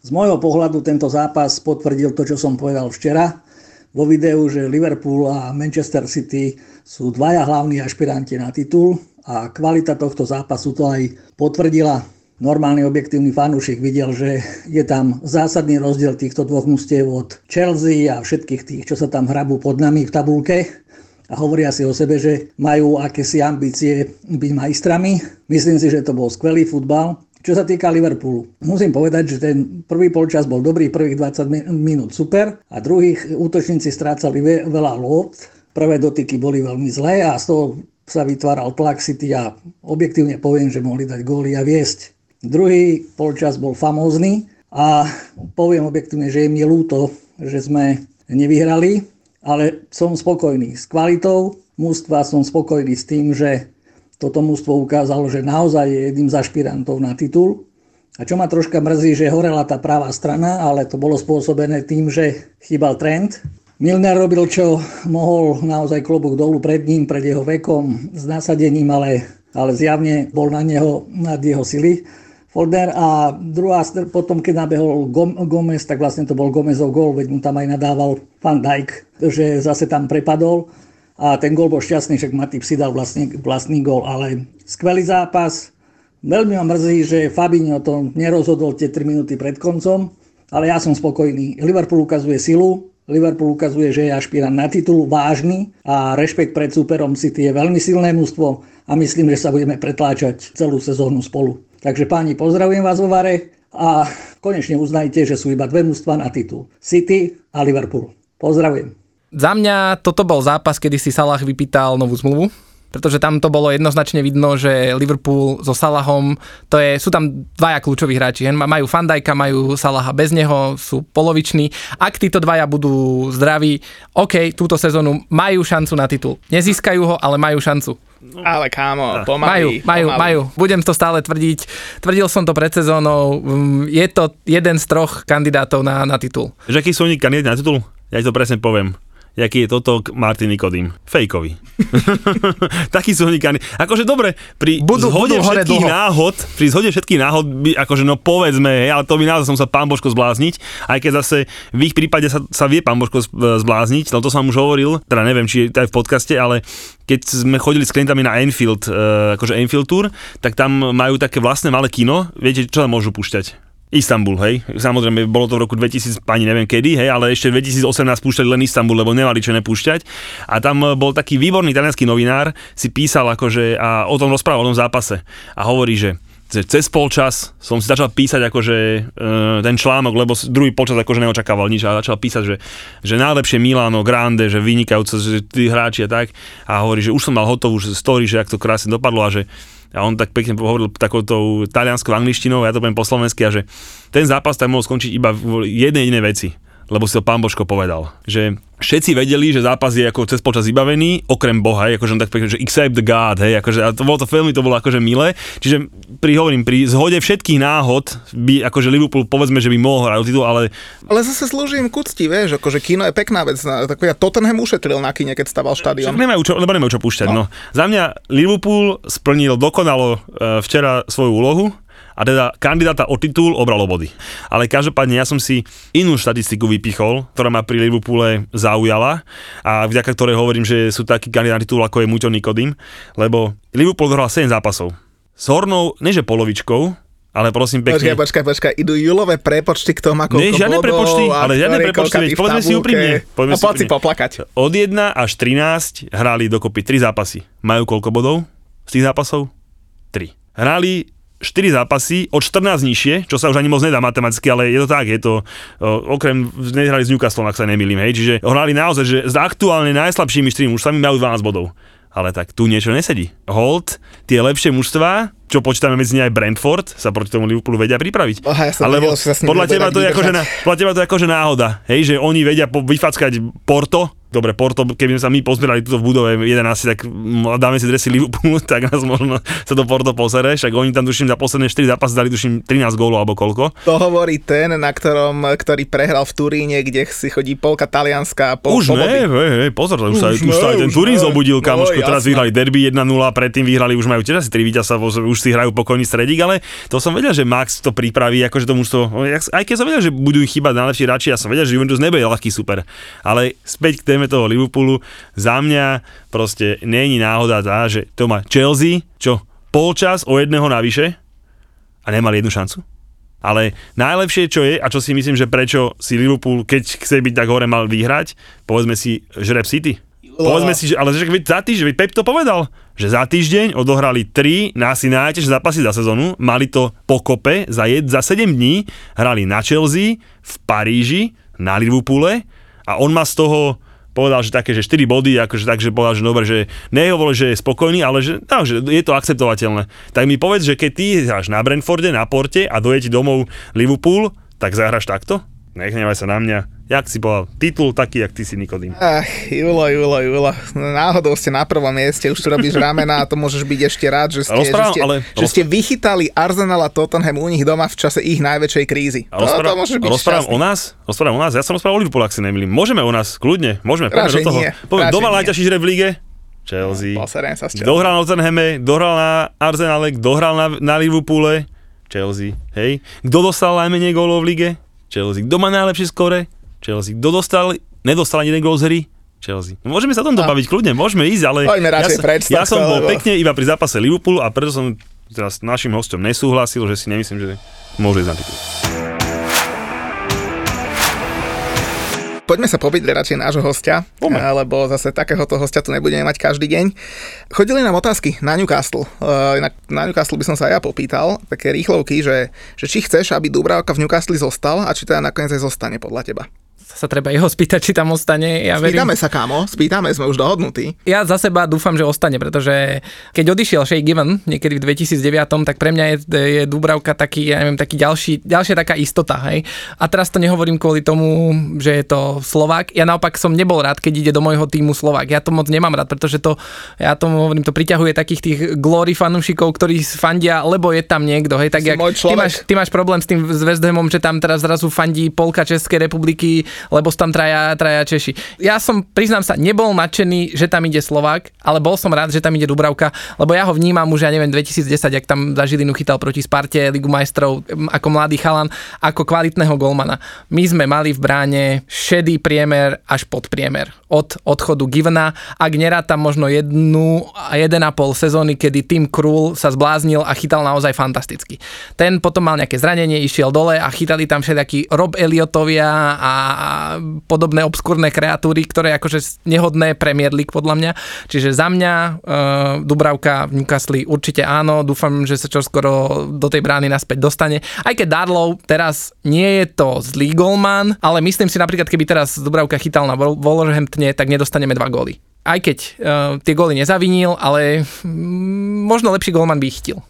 Z môjho pohľadu tento zápas potvrdil to, čo som povedal včera vo videu, že Liverpool a Manchester City sú dvaja hlavní ašpiranti na titul a kvalita tohto zápasu to aj potvrdila. Normálny objektívny fanúšik videl, že je tam zásadný rozdiel týchto dvoch mustiev od Chelsea a všetkých tých, čo sa tam hrabú pod nami v tabulke a hovoria si o sebe, že majú akési ambície byť majstrami. Myslím si, že to bol skvelý futbal. Čo sa týka Liverpoolu, musím povedať, že ten prvý polčas bol dobrý, prvých 20 minút super a druhých útočníci strácali veľa lôpt. Prvé dotyky boli veľmi zlé a z toho sa vytváral tlak City a objektívne poviem, že mohli dať góly a viesť. Druhý polčas bol famózny a poviem objektívne, že je mi ľúto, že sme nevyhrali, ale som spokojný s kvalitou mužstva, som spokojný s tým, že toto mužstvo ukázalo, že naozaj je jedným z ašpirantov na titul A čo ma troška mrzí, že horela tá pravá strana, ale to bolo spôsobené tým, že chýbal trend. Milner robil, čo mohol, naozaj klobúk dolu pred ním, pred jeho vekom, s nasadením, ale zjavne bol na neho, nad jeho sily Foldner. A druhá, potom keď nabehol Gomez, tak vlastne to bol Gomezov gól, veď mu tam aj nadával Van Dijk, že zase tam prepadol. A ten gól bol šťastný, však Matip si dal vlastný gól, ale skvelý zápas. Veľmi ma mrzí, že Fabinho to nerozhodol tie 3 minúty pred koncom, ale ja som spokojný. Liverpool ukazuje silu, Liverpool ukazuje, že je ašpirant na titul, vážny, a rešpekt pred súperom City je veľmi silné mužstvo a myslím, že sa budeme pretláčať celú sezónu spolu. Takže páni, pozdravujem vás vo Vare a konečne uznajte, že sú iba dve mužstva na titul. City a Liverpool. Pozdravujem. Za mňa toto bol zápas, kedy si Salah vypýtal novú zmluvu. Pretože tam to bolo jednoznačne vidno, že Liverpool so Salahom, sú tam dvaja kľúčoví hráči. Majú Van Dijka, majú Salaha, bez neho sú poloviční. Ak títo dvaja budú zdraví, OK, túto sezónu majú šancu na titul. Nezískajú ho, ale majú šancu. Ale kámo, pomaly. Majú. Budem to stále tvrdiť. Tvrdil som to pred sezónou. Je to jeden z troch kandidátov na titul. Že aký sú oni kandidáti na titul? Ja to presne poviem. Jaký je toto Martin Nikodým. Fejkový. Taký sú oni kandidáti. Akože dobre, pri zhode všetkých náhod, akože no povedzme, ale to by naozaj som sa pán Božko zblázniť, aj keď zase v ich prípade sa vie pán Božko zblázniť, no to som už hovoril, teda neviem, či aj v podcaste, ale keď sme chodili s klientami na Anfield, akože Anfield Tour, tak tam majú také vlastné malé kino, viete, čo tam môžu púšťať? Istanbul, hej. Samozrejme, bolo to v roku 2000, ani neviem kedy, hej, ale ešte 2018 púšťali len Istanbul, lebo nemali čo nepúšťať. A tam bol taký výborný taliansky novinár, si písal akože a o tom rozprával, o tom zápase. A hovorí, že cez polčas som si začal písať akože ten článok, lebo druhý polčas akože neočakával nič a začal písať, že najlepšie Milano, Grande, že vynikajúce, že tí hráči a tak. A hovorí, že už som mal hotovú story, že ak to krásne dopadlo a on tak pekne hovoril takoutou talianskou angličtinou, ja to poviem po slovensky, a že ten zápas tam mohol skončiť iba v jednej inej veci, lebo si to pán Božko povedal, že všetci vedeli, že zápas je ako cez počas vybavený, okrem Boha, hej, akože on tak pekne, že except the God, hej, akože a to bolo to veľmi, to bolo akože milé, čiže pri zhode všetkých náhod by akože Liverpool povedzme, že by mohol hrať o titul, ale zase slúžim k úcti, vieš, akože kino je pekná vec, takový Tottenham ušetril na kine, keď staval štadión. Lebo nemajú čo púšťať, no. Za mňa Liverpool splnil dokonalo včera svoju úlohu, a teda kandidáta o titul obralo body. Ale každopádne ja som si inú štatistiku vypichol, ktorá ma pri Liverpoole zaujala a vďaka ktorej hovorím, že sú takí kandidáti na titul, ako je Muťo Nikodým, lebo Liverpool dohral 7 zápasov. S hornou, neže polovičkou, ale prosím pekne. Počkaj, idú júlové prepočty k tomu, ako koľko bodov a koľka tých v tabulke. A poď si poplakať. Od 1 až 13 hrali dokopy 3 zápasy. Majú koľko bodov z tých zápasov? 3. Hrali 4 zápasy, od 14 nižšie, čo sa už ani moc nedá matematicky, ale je to tak, je to okrem, nehrali s Newcastlom, ak sa nemýlim, hej, čiže hrali naozaj, že s aktuálne najslabšími 4 mužstvami majú 12 bodov. Ale tak tu niečo nesedí. Hold, tie lepšie mužstvá, čo počítame medzi ne aj Brentford, sa proti tomu Liverpoolu vedia pripraviť. Aha, ja som alebo vedel, podľa teba to je akože náhoda, hej, že oni vedia vyfackať Porto. Dobre, Porto, keby sme sa my pozbierali tuto v budove 11, tak dáme si dresy Liverpoolu, tak nás možno sa do Porto posere, však oni tam tuším za posledné 4 zápasy dali tuším 13 gólov alebo koľko. To hovorí ten, ktorý prehral v Turíne, kde si chodí polka talianská, už po ne, hej, pozor, už sa aj ten Turín zobudil, kamoško, teraz vyhrali derby 1-0, predtým vyhrali, už majú tiež asi 3 víťazstva, už si hrajú pokojný stredík, ale to som vedel, že Max to pripraví, akože to mužstvo, aj keď som vedel, že budú chýbať najlepší hráči, ja som vedel, že Juventus nebude ľahký super, ale späť k toho Liverpoolu, za mňa proste není náhoda tá, že to má Chelsea, čo polčas o jedného navyše a nemali jednu šancu. Ale najlepšie, čo je a čo si myslím, že prečo si Liverpool, keď chce byť tak hore, mal vyhrať, povedzme si žreb City. Povedzme si, ale za týždeň, Pep to povedal, že za týždeň odohrali 3 najťažšie zápasy za sezónu, mali to pokope za 7 dní, hrali na Chelsea, v Paríži, na Liverpoole a on má z toho povedal, že také, že 4 body, akože takže povedal, že dobre, že nehovoril, že je spokojný, ale že, no, že je to akceptovateľné. Tak mi povedz, že keď ty hráš na Brentforde, na Porte a dojde ti domov Liverpool, tak zahráš takto? Nehnevaj sa na mňa. Jak si povedal? Titul taký, jak ty si, Nikodým. Ach, Julo. Náhodou ste na prvom mieste, už tu robíš ramena a to môžeš byť ešte rád, že ste vychytali Arsenal a Tottenham u nich doma v čase ich najväčšej krízy. To môžeš byť šťastný. Rozprávam o nás, ja som rozprával o Liverpoole, ak si nemýlim. Môžeme o nás, kľudne, môžeme, poďme do toho. Poviem, doma najťažší žreb v lige. Chelsea. Dohral na Tottenhame, dohral na Arsenale, dohral na Liverpoole. Chelsea, hej. Kto dostal najmenej gólov v lige? Chelsea. Kto má najlepšie skóre? Chelsea. Kto nedostal ani jeden gól z hry? Chelsea. Môžeme sa o tom dobaviť kľudne, môžeme ísť, ale ja som bol pekne iba pri zápase Liverpoolu a preto som teraz s našim hosťom nesúhlasil, že si nemyslím, že môže ísť na titul. Poďme sa pobyť radšej nášho hostia, lebo zase takéhoto hostia tu nebudeme mať každý deň. Chodili nám otázky na Newcastle. Na Newcastle by som sa aj ja popýtal, také rýchlovky, že či chceš, aby Dúbravka v Newcastle zostal a či teda nakoniec aj zostane podľa teba. Sa treba jeho spýtať, či tam ostane. Ja spýtame verím. Sa, kámo, spýtame, sme už dohodnutí. Ja za seba dúfam, že ostane, pretože keď odišiel Shay Given niekedy v 2009, tak pre mňa je Dúbravka taký, ja neviem, taký ďalšia taká istota, hej. A teraz to nehovorím kvôli tomu, že je to Slovák. Ja naopak som nebol rád, keď ide do môjho týmu Slovák. Ja to moc nemám rád, pretože to, ja tomu hovorím, to priťahuje takých tých glory fanúšikov, ktorí fandia, lebo je tam niekto, hej. Tak jak ty máš problém s tým s West Hamom, že tam teraz zrazu fandí polka Českej republiky, lebo sú tam traja Češi. Ja som, priznám sa, nebol nadšený, že tam ide Slovák, ale bol som rád, že tam ide Dúbravka, lebo ja ho vnímam už, ja neviem, 2010, jak tam za Žilinu chytal proti Sparte, Ligu majstrov, ako mladý chalan, ako kvalitného golmana. My sme mali v bráne šedý priemer až pod priemer od odchodu Givena, ak nerátam možno 1,5 sezóny, kedy Tim Krul sa zbláznil a chytal naozaj fantasticky. Ten potom mal nejaké zranenie, išiel dole a chytali tam všetakí Rob Elliotovia a podobné obskúrne kreatúry, ktoré akože nehodné Premier League podľa mňa. Čiže za mňa Dúbravka v Newcastle určite áno, dúfam, že sa čoskoro do tej brány naspäť dostane. Aj keď Darlow teraz nie je to zlý golman, ale myslím si napríklad, keby teraz Dúbravka chytal na Wolverhamptone, tak nedostaneme 2 góly. Aj keď tie góly nezavinil, ale možno lepší golman by ich chytil.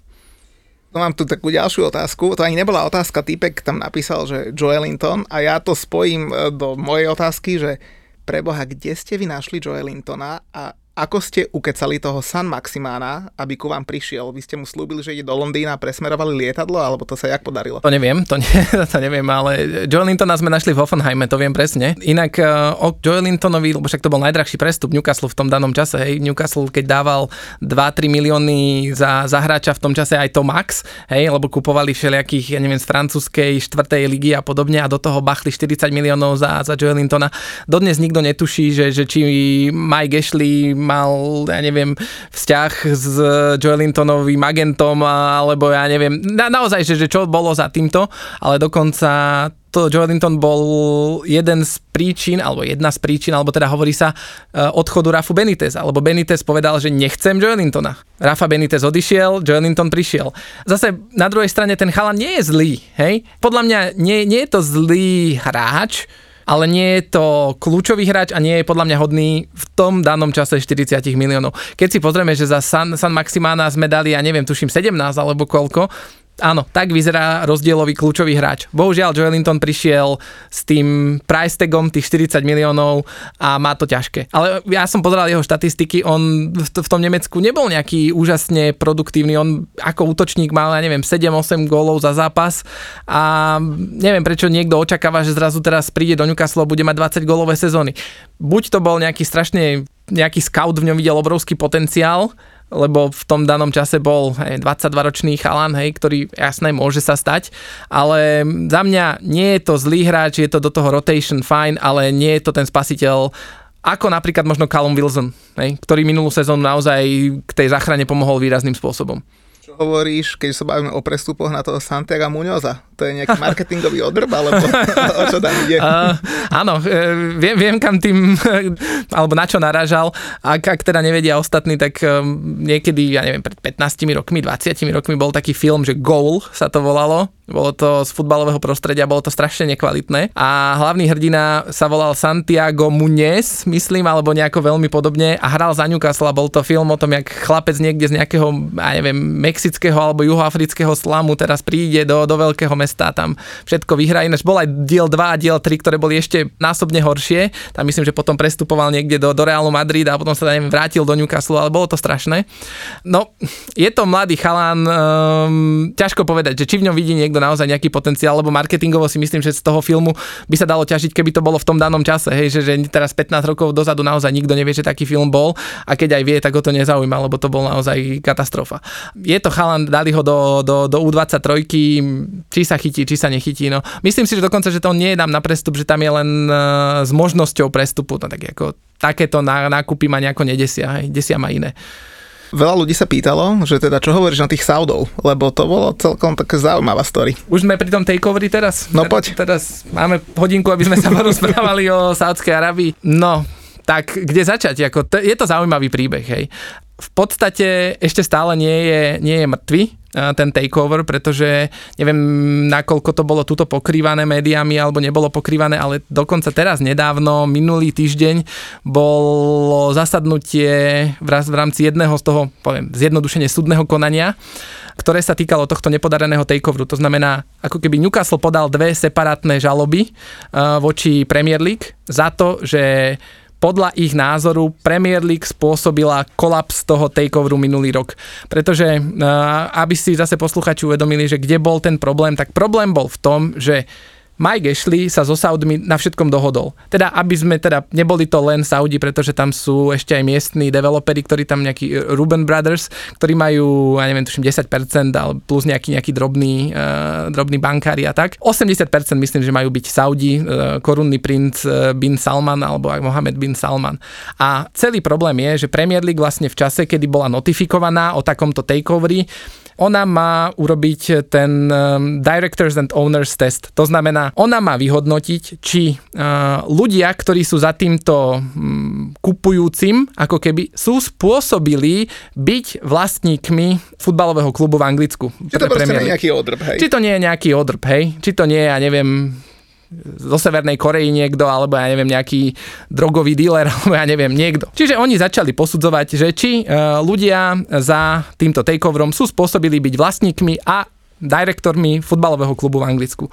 No mám tu takú ďalšiu otázku, to ani nebola otázka, týpek tam napísal, že Joelinton a ja to spojím do mojej otázky, že preboha, kde ste vy našli Joelintona a ako ste ukecali toho San Maximána, aby ku vám prišiel? Vy ste mu slúbili, že ide do Londýna a presmerovali lietadlo, alebo to sa jak podarilo? To neviem, ale Joelintona sme našli v Hoffenheime, to viem presne. Inak o Joelintonovi, lebo však to bol najdrahší prestup Newcastle v tom danom čase, hej, Newcastle keď dával 2-3 milióny za hráča v tom čase, aj to max, hej, lebo kupovali všelijakých, ja neviem, z francúzskej 4. ligy a podobne a do toho bachli 40 miliónov za Joelintona. Dodnes nikto netuší, že či Mike Ashley mal, ja neviem, vzťah s Joelintonovým agentom, alebo ja neviem, naozaj, že čo bolo za týmto, ale dokonca to Joelinton bol jedna z príčin, alebo teda hovorí sa odchodu Rafu Beniteza, alebo Benitez povedal, že nechcem Joelintona. Rafa Benitez odišiel, Joelinton prišiel. Zase na druhej strane ten chalan nie je zlý, hej? Podľa mňa nie je to zlý hráč, ale nie je to kľúčový hráč a nie je podľa mňa hodný v tom danom čase 40 miliónov. Keď si pozrieme, že za San Maximána sme dali, ja neviem, tuším 17 alebo koľko, áno, tak vyzerá rozdielový kľúčový hráč. Bohužiaľ, Joelinton prišiel s tým price tagom tých 40 miliónov a má to ťažké. Ale ja som pozeral jeho štatistiky, on v tom Nemecku nebol nejaký úžasne produktívny, on ako útočník mal, ja neviem, 7-8 gólov za zápas a neviem, prečo niekto očakáva, že zrazu teraz príde do Newcastle a bude mať 20 gólové sezóny. Buď to bol nejaký scout v ňom videl obrovský potenciál, lebo v tom danom čase bol 22-ročný chalan, hej, ktorý jasné môže sa stať, ale za mňa nie je to zlý hráč, je to do toho rotation fajn, ale nie je to ten spasiteľ, ako napríklad možno Callum Wilson, hej, ktorý minulú sezónu naozaj k tej záchrane pomohol výrazným spôsobom. Čo hovoríš, keď sa bavíme o prestupoch na toho Santiaga Muñoza? To je nejaký marketingový odrb, alebo o čo tam ide? Áno, viem kam tým, alebo na čo narážal. Ak teda nevedia ostatní, tak niekedy, ja neviem, pred 15 rokmi, 20 rokmi bol taký film, že Goal sa to volalo. Bolo to z futbalového prostredia, bolo to strašne nekvalitné. A hlavný hrdina sa volal Santiago Muñez, myslím, alebo nejako veľmi podobne a hral za Newcastle. Bol to film o tom, jak chlapec niekde z nejakého, ja neviem, mexického alebo juhoafrického slamu teraz príde do veľkého mesta mesta, tam všetko vyhrá. Ináč bol aj diel 2 a diel 3, ktoré boli ešte násobne horšie. Tam myslím, že potom prestupoval niekde do Realu Madrid a potom sa neviem, vrátil do Newcastle, ale bolo to strašné. No, je to mladý chalán, ťažko povedať, že či v ňom vidí niekto naozaj nejaký potenciál, lebo marketingovo si myslím, že z toho filmu by sa dalo ťažiť, keby to bolo v tom danom čase, hej, že teraz 15 rokov dozadu naozaj nikto nevie, že taký film bol a keď aj vie, tak ho to nezaujíma, lebo to bol naozaj katastrofa. Je to chalan, dali ho do U23, či sa chytí, či sa nechytí. No. Myslím si, že dokonca, že to nie je tam na prestup, že tam je len s možnosťou prestupu, no, tak ako takéto nákupy ma nejako nedesia, hej, desia ma iné. Veľa ľudí sa pýtalo, že teda čo hovoríš na tých Saudov, lebo to bolo celkom taká zaujímavá story. Už sme pri tom takeoveri teraz? No poď. Teraz máme hodinku, aby sme sa porozprávali o Saudskej Arabii. No, tak kde začať? Je to zaujímavý príbeh, hej. V podstate ešte stále nie je mŕtvy ten takeover, pretože neviem, nakoľko to bolo tuto pokrývané médiami alebo nebolo pokrývané, ale dokonca teraz nedávno, minulý týždeň bolo zasadnutie v rámci jedného z toho, poviem, zjednodušene súdneho konania, ktoré sa týkalo tohto nepodareného takeoveru. To znamená, ako keby Newcastle podal dve separátne žaloby voči Premier League za to, že podľa ich názoru Premier League spôsobila kolaps toho takeoveru minulý rok. Pretože, aby si zase posluchači uvedomili, že kde bol ten problém, tak problém bol v tom, že Mike Ashley sa so Saudmi na všetkom dohodol. Teda, aby sme teda neboli to len Saudi, pretože tam sú ešte aj miestni developeri, ktorí tam nejakí Ruben Brothers, ktorí majú, ja neviem, tuším 10% ale plus nejaký drobný bankári a tak. 80% myslím, že majú byť Saudi, korunný princ Bin Salman alebo aj Mohamed Bin Salman. A celý problém je, že Premier League vlastne v čase, kedy bola notifikovaná o takomto takeoveri, ona má urobiť ten Directors and Owners test. To znamená, ona má vyhodnotiť, či ľudia, ktorí sú za týmto kupujúcim, ako keby sú spôsobili byť vlastníkmi futbalového klubu v Anglicku. Či to proste nie je nejaký odrb, hej? Či to nie je nejaký odrb, hej? Či to nie je, ja neviem, zo Severnej Korei niekto, alebo ja neviem, nejaký drogový dealer, alebo ja neviem, niekto. Čiže oni začali posudzovať, že či ľudia za týmto takeoverom sú spôsobili byť vlastníkmi a direktormi futbalového klubu v Anglicku.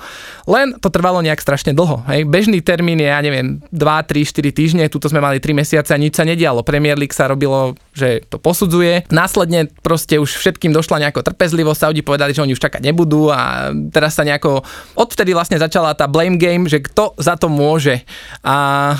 Len to trvalo nejak strašne dlho. Hej. Bežný termín je, ja neviem, 2, 3, 4 týždne, tuto sme mali 3 mesiace a nič sa nedialo. Premier League sa robilo, že to posudzuje. Následne proste už všetkým došla nejaká trpezlivosť, Saudi povedali, že oni už čakať nebudú a teraz sa nejako odvtedy vlastne začala tá blame game, že kto za to môže. A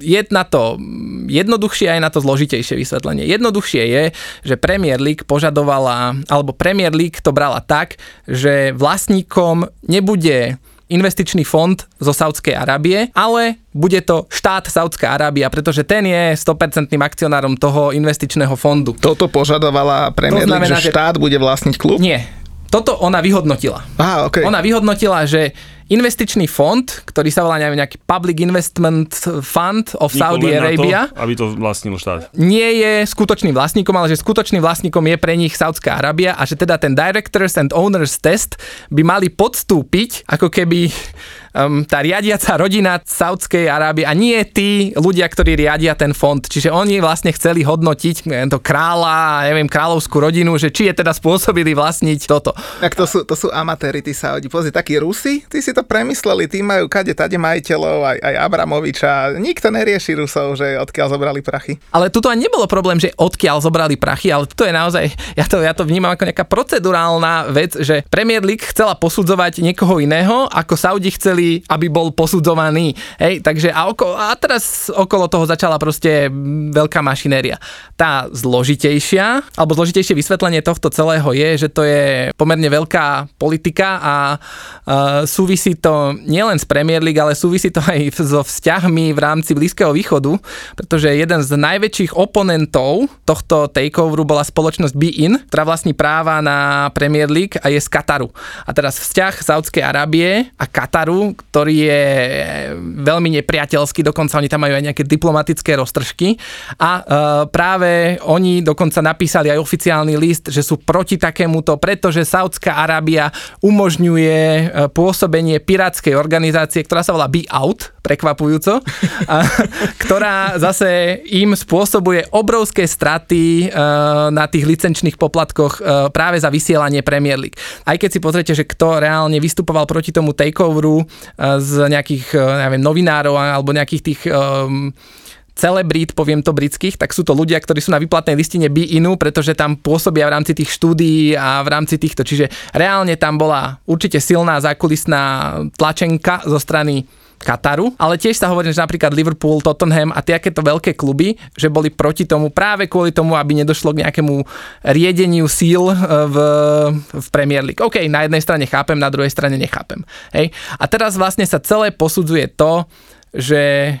je na to jednoduchšie aj na to zložitejšie vysvetlenie. Jednoduchšie je, že Premier League požadovala, alebo Premier League to brala tak, že vlastníkom nebude investičný fond zo Saudskej Arábie, ale bude to štát Saudská Arábia, pretože ten je 100% akcionárom toho investičného fondu. Toto požadovala Premier League, že štát bude vlastniť klub? Nie. Toto ona vyhodnotila. Aha, okay. Ona vyhodnotila, že investičný fond, ktorý sa volá nejaký Public Investment Fund of Saudi Arabia, aby to vlastnil štát. Nie je skutočným vlastníkom, ale že skutočným vlastníkom je pre nich Saudská Arábia a že teda ten Directors and Owners Test by mali podstúpiť ako keby tá riadiaca rodina Saudskej Arábie a nie tí ľudia, ktorí riadia ten fond. Čiže oni vlastne chceli hodnotiť to kráľa, neviem, kráľovskú rodinu, že či je teda spôsobili vlastniť toto. Tak to sú amatéri tí Saudi. Pozri, takí Rusi, tí si to premysleli, tí majú kade tade majiteľov, aj Abramoviča. Nikto nerieši Rusov, že odkiaľ zobrali prachy. Ale tuto ani nebolo problém, že odkiaľ zobrali prachy, ale to je naozaj, ja to vnímam ako nejaká procedurálna vec, že Premier League chcela posudzovať niekoho iného, ako Saudi chceli, aby bol posudzovaný. Hej, takže a teraz okolo toho začala proste veľká mašinéria. Tá zložitejšia, alebo zložitejšie vysvetlenie tohto celého je, že to je pomerne veľká politika a súvisí to nielen s Premier League, ale súvisí to aj so vzťahmi v rámci Blízkeho východu, pretože jeden z najväčších oponentov tohto takeoveru bola spoločnosť beIN, ktorá vlastní práva na Premier League a je z Kataru. A teraz vzťah Saudskej Arábie a Kataru, ktorý je veľmi nepriateľský, dokonca oni tam majú aj nejaké diplomatické roztržky a práve oni dokonca napísali aj oficiálny list, že sú proti takémuto, pretože Saudská Arábia umožňuje pôsobenie pirátskej organizácie, ktorá sa volá Be Out, prekvapujúco, ktorá zase im spôsobuje obrovské straty na tých licenčných poplatkoch práve za vysielanie Premier League. Aj keď si pozriete, že kto reálne vystupoval proti tomu takeoveru z nejakých novinárov alebo nejakých tých celebrít, poviem to britských, tak sú to ľudia, ktorí sú na výplatnej listine beINu, pretože tam pôsobia v rámci tých štúdií a v rámci týchto. Čiže reálne tam bola určite silná zákulisná tlačenka zo strany Kataru, ale tiež sa hovorí, že napríklad Liverpool, Tottenham a takéto veľké kluby, že boli proti tomu práve kvôli tomu, aby nedošlo k nejakému riedeniu síl v Premier League. OK, na jednej strane chápem, na druhej strane nechápem. Hej? A teraz vlastne sa celé posudzuje to, že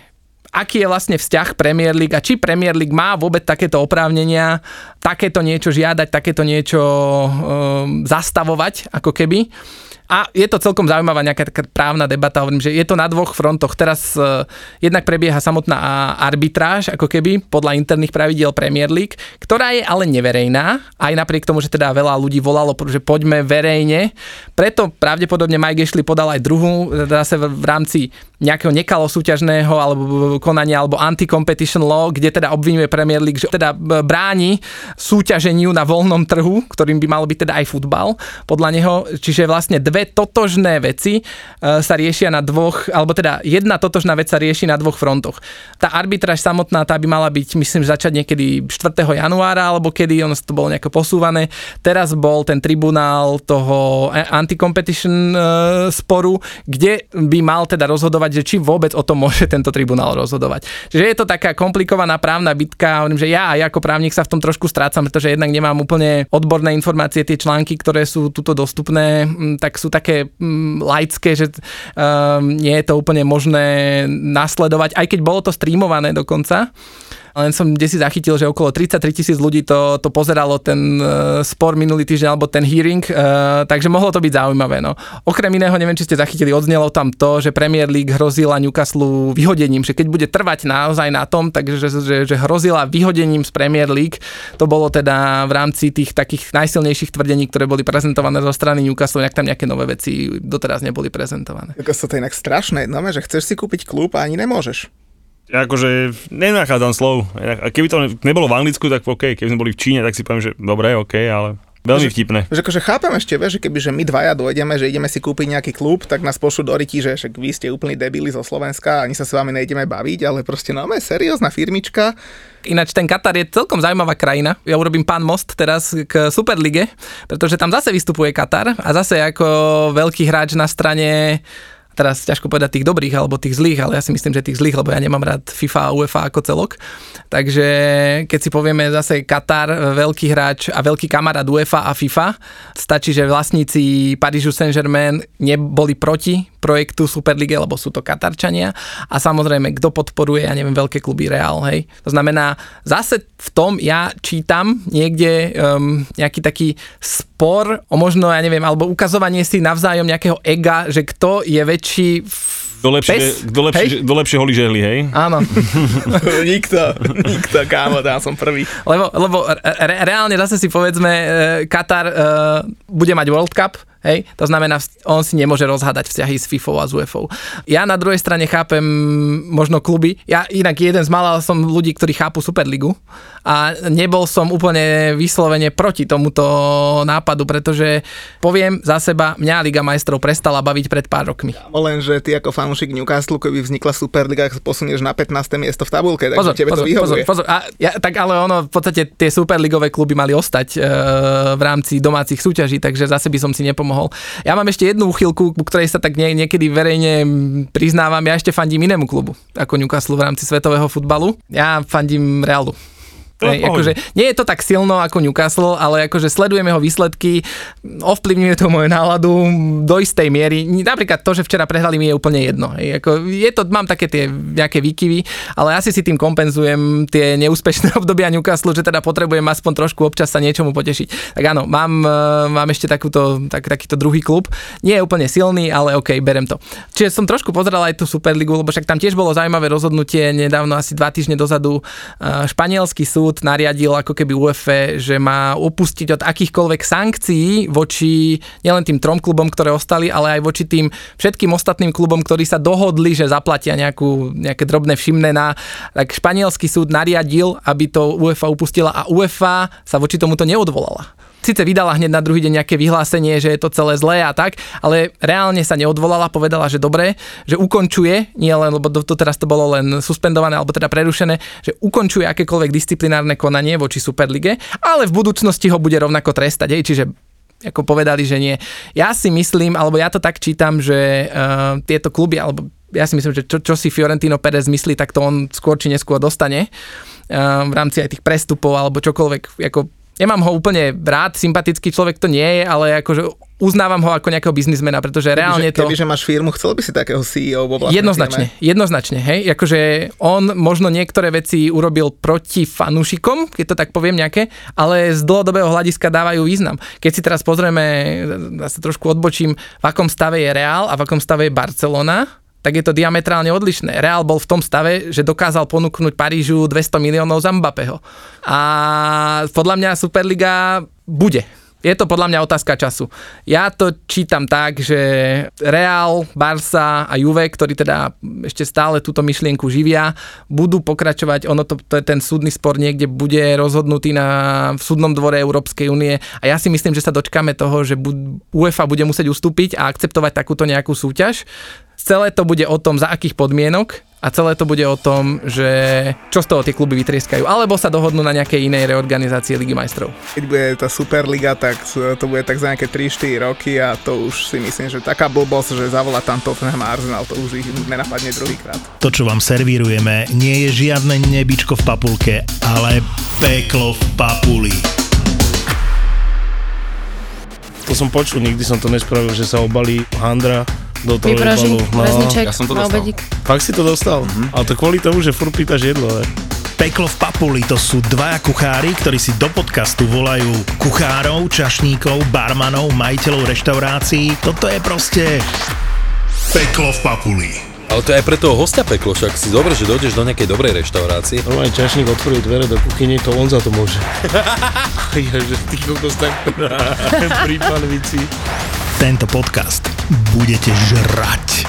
aký je vlastne vzťah Premier League a či Premier League má vôbec takéto oprávnenia, takéto niečo žiadať, takéto niečo zastavovať, ako keby. A je to celkom zaujímavá nejaká právna debata, hovorím, že je to na dvoch frontoch. Teraz jednak prebieha samotná arbitráž, ako keby, podľa interných pravidiel Premier League, ktorá je ale neverejná, aj napriek tomu, že teda veľa ľudí volalo, že poďme verejne. Preto pravdepodobne Mike Ashley podal aj druhú, zase v rámci nejakého nekalosúťažného alebo konania alebo anti-competition law, kde teda obvinuje Premier League, že teda bráni súťaženiu na voľnom trhu, ktorým by malo byť teda aj futbal, podľa neho. Čiže vlastne dve totožné veci sa riešia na dvoch, alebo teda jedna totožná vec sa rieši na dvoch frontoch. Tá arbitráž samotná, tá by mala byť, myslím, začať niekedy 4. januára, alebo kedy ono to bolo nejako posúvané. Teraz bol ten tribunál toho anti-competition sporu, kde by mal teda rozhodovať, že či vôbec o tom môže tento tribunál rozhodovať. Čiže je to taká komplikovaná právna bitka, hovorím, že ja aj ako právnik sa v tom trošku strácam, pretože jednak nemám úplne odborné informácie, tie články, ktoré sú tuto dostupné, tak sú také laické, že nie je to úplne možné nasledovať, aj keď bolo to streamované dokonca. Len som kde si zachytil, že okolo 33,000 ľudí to pozeralo ten spor minulý týždeň, alebo ten hearing, takže mohlo to byť zaujímavé. No. Okrem iného, neviem, či ste zachytili, odznelo tam to, že Premier League hrozila Newcastle vyhodením, že keď bude trvať naozaj na tom, takže že hrozila vyhodením z Premier League. To bolo teda v rámci tých takých najsilnejších tvrdení, ktoré boli prezentované zo strany Newcastle, nejak tam nejaké nové veci doteraz neboli prezentované. Newcastle to je inak strašné, no, že chceš si kúpiť klub a ani nemôžeš. Akože nenachádzam slov. A keby to nebolo v Anglicku, tak OK. Keby sme boli v Číne, tak si poviem, že dobre, OK, ale veľmi vtipné. Že akože chápem ešte, že kebyže my dvaja dojdeme, že ideme si kúpiť nejaký klub, tak nás pošlú do rytí, že však vy ste úplní debili zo Slovenska, ani sa s vami nejdeme baviť, ale proste máme seriózna firmička. Ináč ten Katar je celkom zaujímavá krajina. Ja urobím pán most teraz k Superlige, pretože tam zase vystupuje Katar a zase ako veľký hráč na strane, teraz ťažko povedať tých dobrých alebo tých zlých, ale ja si myslím, že tých zlých, lebo ja nemám rád FIFA a UEFA ako celok. Takže keď si povieme zase Katar, veľký hráč a veľký kamarát UEFA a FIFA, stačí, že vlastníci Parížu Saint-Germain neboli proti projektu Superlige, lebo sú to Katarčania. A samozrejme, kto podporuje, ja neviem, veľké kluby Real, hej. To znamená, zase v tom ja čítam niekde nejaký taký spor o možno, ja neviem, alebo ukazovanie si navzájom nejakého ega, že kto je väčší Kto lepšie holí žehli, hej? Áno. Nikto, kámo, tam som prvý. Lebo reálne zase si povedzme, Katar bude mať World Cup, hej? To znamená, on si nemôže rozhádať vzťahy s FIFA a s UEFA. Ja na druhej strane chápem možno kluby. Ja inak jeden z mála som ľudí, ktorí chápu Superligu a nebol som úplne vyslovene proti tomuto nápadu, pretože poviem za seba, mňa Liga majstrov prestala baviť pred pár rokmi. Lenže ty ako fanúšik Newcastle, keby vznikla Superliga, tak posunieš na 15. miesto v tabuľke, takže tebe to vyhovuje. Pozor. Tak ale ono v podstate tie superligové kluby mali ostať v rámci domácich súťaží, takže zase by som si nepomohol. Ja mám ešte jednu úchylku, ku ktorej sa tak niekedy verejne priznávam. Ja ešte fandím inému klubu ako Newcastle v rámci svetového futbalu. Ja fandím Realu. Akože, nie je to tak silno ako Newcastle, ale akože sledujem jeho výsledky, ovplyvňuje to moju náladu do istej miery. Napríklad to, že včera prehrali, mi je úplne jedno. Mám také tie nejaké výkyvy, ale asi si tým kompenzujem tie neúspešné obdobia Newcastle, že teda potrebujem aspoň trošku občas sa niečomu potešiť. Tak áno, mám ešte takýto druhý klub. Nie je úplne silný, ale OK, berem to. Čiže som trošku pozeral aj tú Superligu, lebo však tam tiež bolo zaujímavé rozhodnutie nedávno, asi 2 týždne dozadu, španielský súd súd nariadil ako keby UEFA, že má upustiť od akýchkoľvek sankcií voči nielen tým trom klubom, ktoré ostali, ale aj voči tým všetkým ostatným klubom, ktorí sa dohodli, že zaplatia nejaké drobné všimné na... Tak španielský súd nariadil, aby to UEFA upustila a UEFA sa voči tomuto neodvolala. Sice vydala hneď na druhý deň nejaké vyhlásenie, že je to celé zlé a tak, ale reálne sa neodvolala, povedala, že dobre, že ukončuje, nie len, lebo doteraz to bolo len suspendované, alebo teda prerušené, že ukončuje akékoľvek disciplinárne konanie voči Superlige, ale v budúcnosti ho bude rovnako trestať, čiže ako povedali, že nie. Ja si myslím, alebo ja to tak čítam, že tieto kluby, alebo ja si myslím, že čo si Florentino Pérez myslí, tak to on skôr či neskôr dostane v rámci aj tých prestupov, alebo čokoľvek, ako nemám ho úplne rád, sympatický človek to nie je, ale akože uznávam ho ako nejakého biznismena, pretože reálne to... Kebyže máš firmu, chcel by si takého CEO vo vlastnej firme? Jednoznačne, hej. Akože on možno niektoré veci urobil proti fanúšikom, keď to tak poviem nejaké, ale z dlhodobého hľadiska dávajú význam. Keď si teraz pozrieme, ja sa trošku odbočím, v akom stave je Real a v akom stave je Barcelona, tak je to diametrálne odlišné. Real bol v tom stave, že dokázal ponúknuť Parížu 200 miliónov za Mbappého. A podľa mňa Superliga bude. Je to podľa mňa otázka času. Ja to čítam tak, že Real, Barca a Juve, ktorí teda ešte stále túto myšlienku živia, budú pokračovať, ono to ten súdny spor niekde bude rozhodnutý v súdnom dvore Európskej únie a ja si myslím, že sa dočkáme toho, že UEFA bude musieť ustúpiť a akceptovať takúto nejakú súťaž. Celé to bude o tom, za akých podmienok a celé to bude o tom, že čo z toho tie kluby vytrieskajú, alebo sa dohodnú na nejakej inej reorganizácii Ligy majstrov. Keď bude tá Superliga, tak to bude tak za nejaké 3-4 roky a to už si myslím, že taká blbosť, že zavolá tam Tottenham a Arsenal, to už ich nenapadne druhýkrát. To, čo vám servírujeme, nie je žiadne nebičko v papulke, ale peklo v papuli. To som počul, nikdy som to nespravil, že sa obalí handra do toho jebalu. Rezniček, ja som to dostal. Obedík. Fakt si to dostal? Mm-hmm. Ale to kvôli tomu, že furt pýtaš jedlo, ne? Peklo v Papuli, to sú dvaja kuchári, ktorí si do podcastu volajú kuchárov, čašníkov, barmanov, majiteľov reštaurácií. Toto je proste Peklo v Papuli. Ale to je aj pre toho hostia peklo, však si dobre, že dojdeš do nejakej dobrej reštaurácie. No aj čašník otvoril dvere do kuchyne, to on za to môže. Jaže, ty kokos tak pri panvici. Tento podcast budete žrať.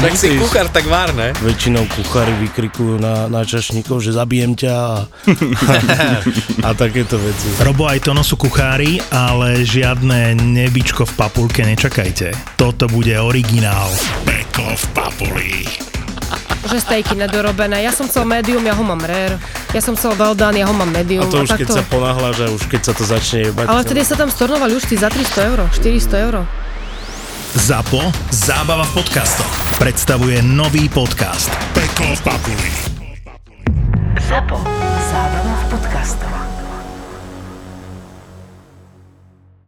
Tak si kuchár tak vár, ne? Väčšinou kuchári vykrikujú na čašníkov, že zabijem ťa a takéto veci. Robo aj Tono sú kuchári, ale žiadne nebičko v papulke nečakajte. Toto bude originál. Peklo v papuli. Že stejky nedorobené. Ja som chcel medium, ja ho mám rare. Ja som chcel well done, ja ho mám medium. A to už keď sa ponáhľaš a už keď sa to začne jebať. Ale vtedy sa tam stornovali už ty za 300 €, 400 €. ZAPO, zábava v podcastoch, predstavuje nový podcast Peklo v papuli. ZAPO, zábava v podcastoch.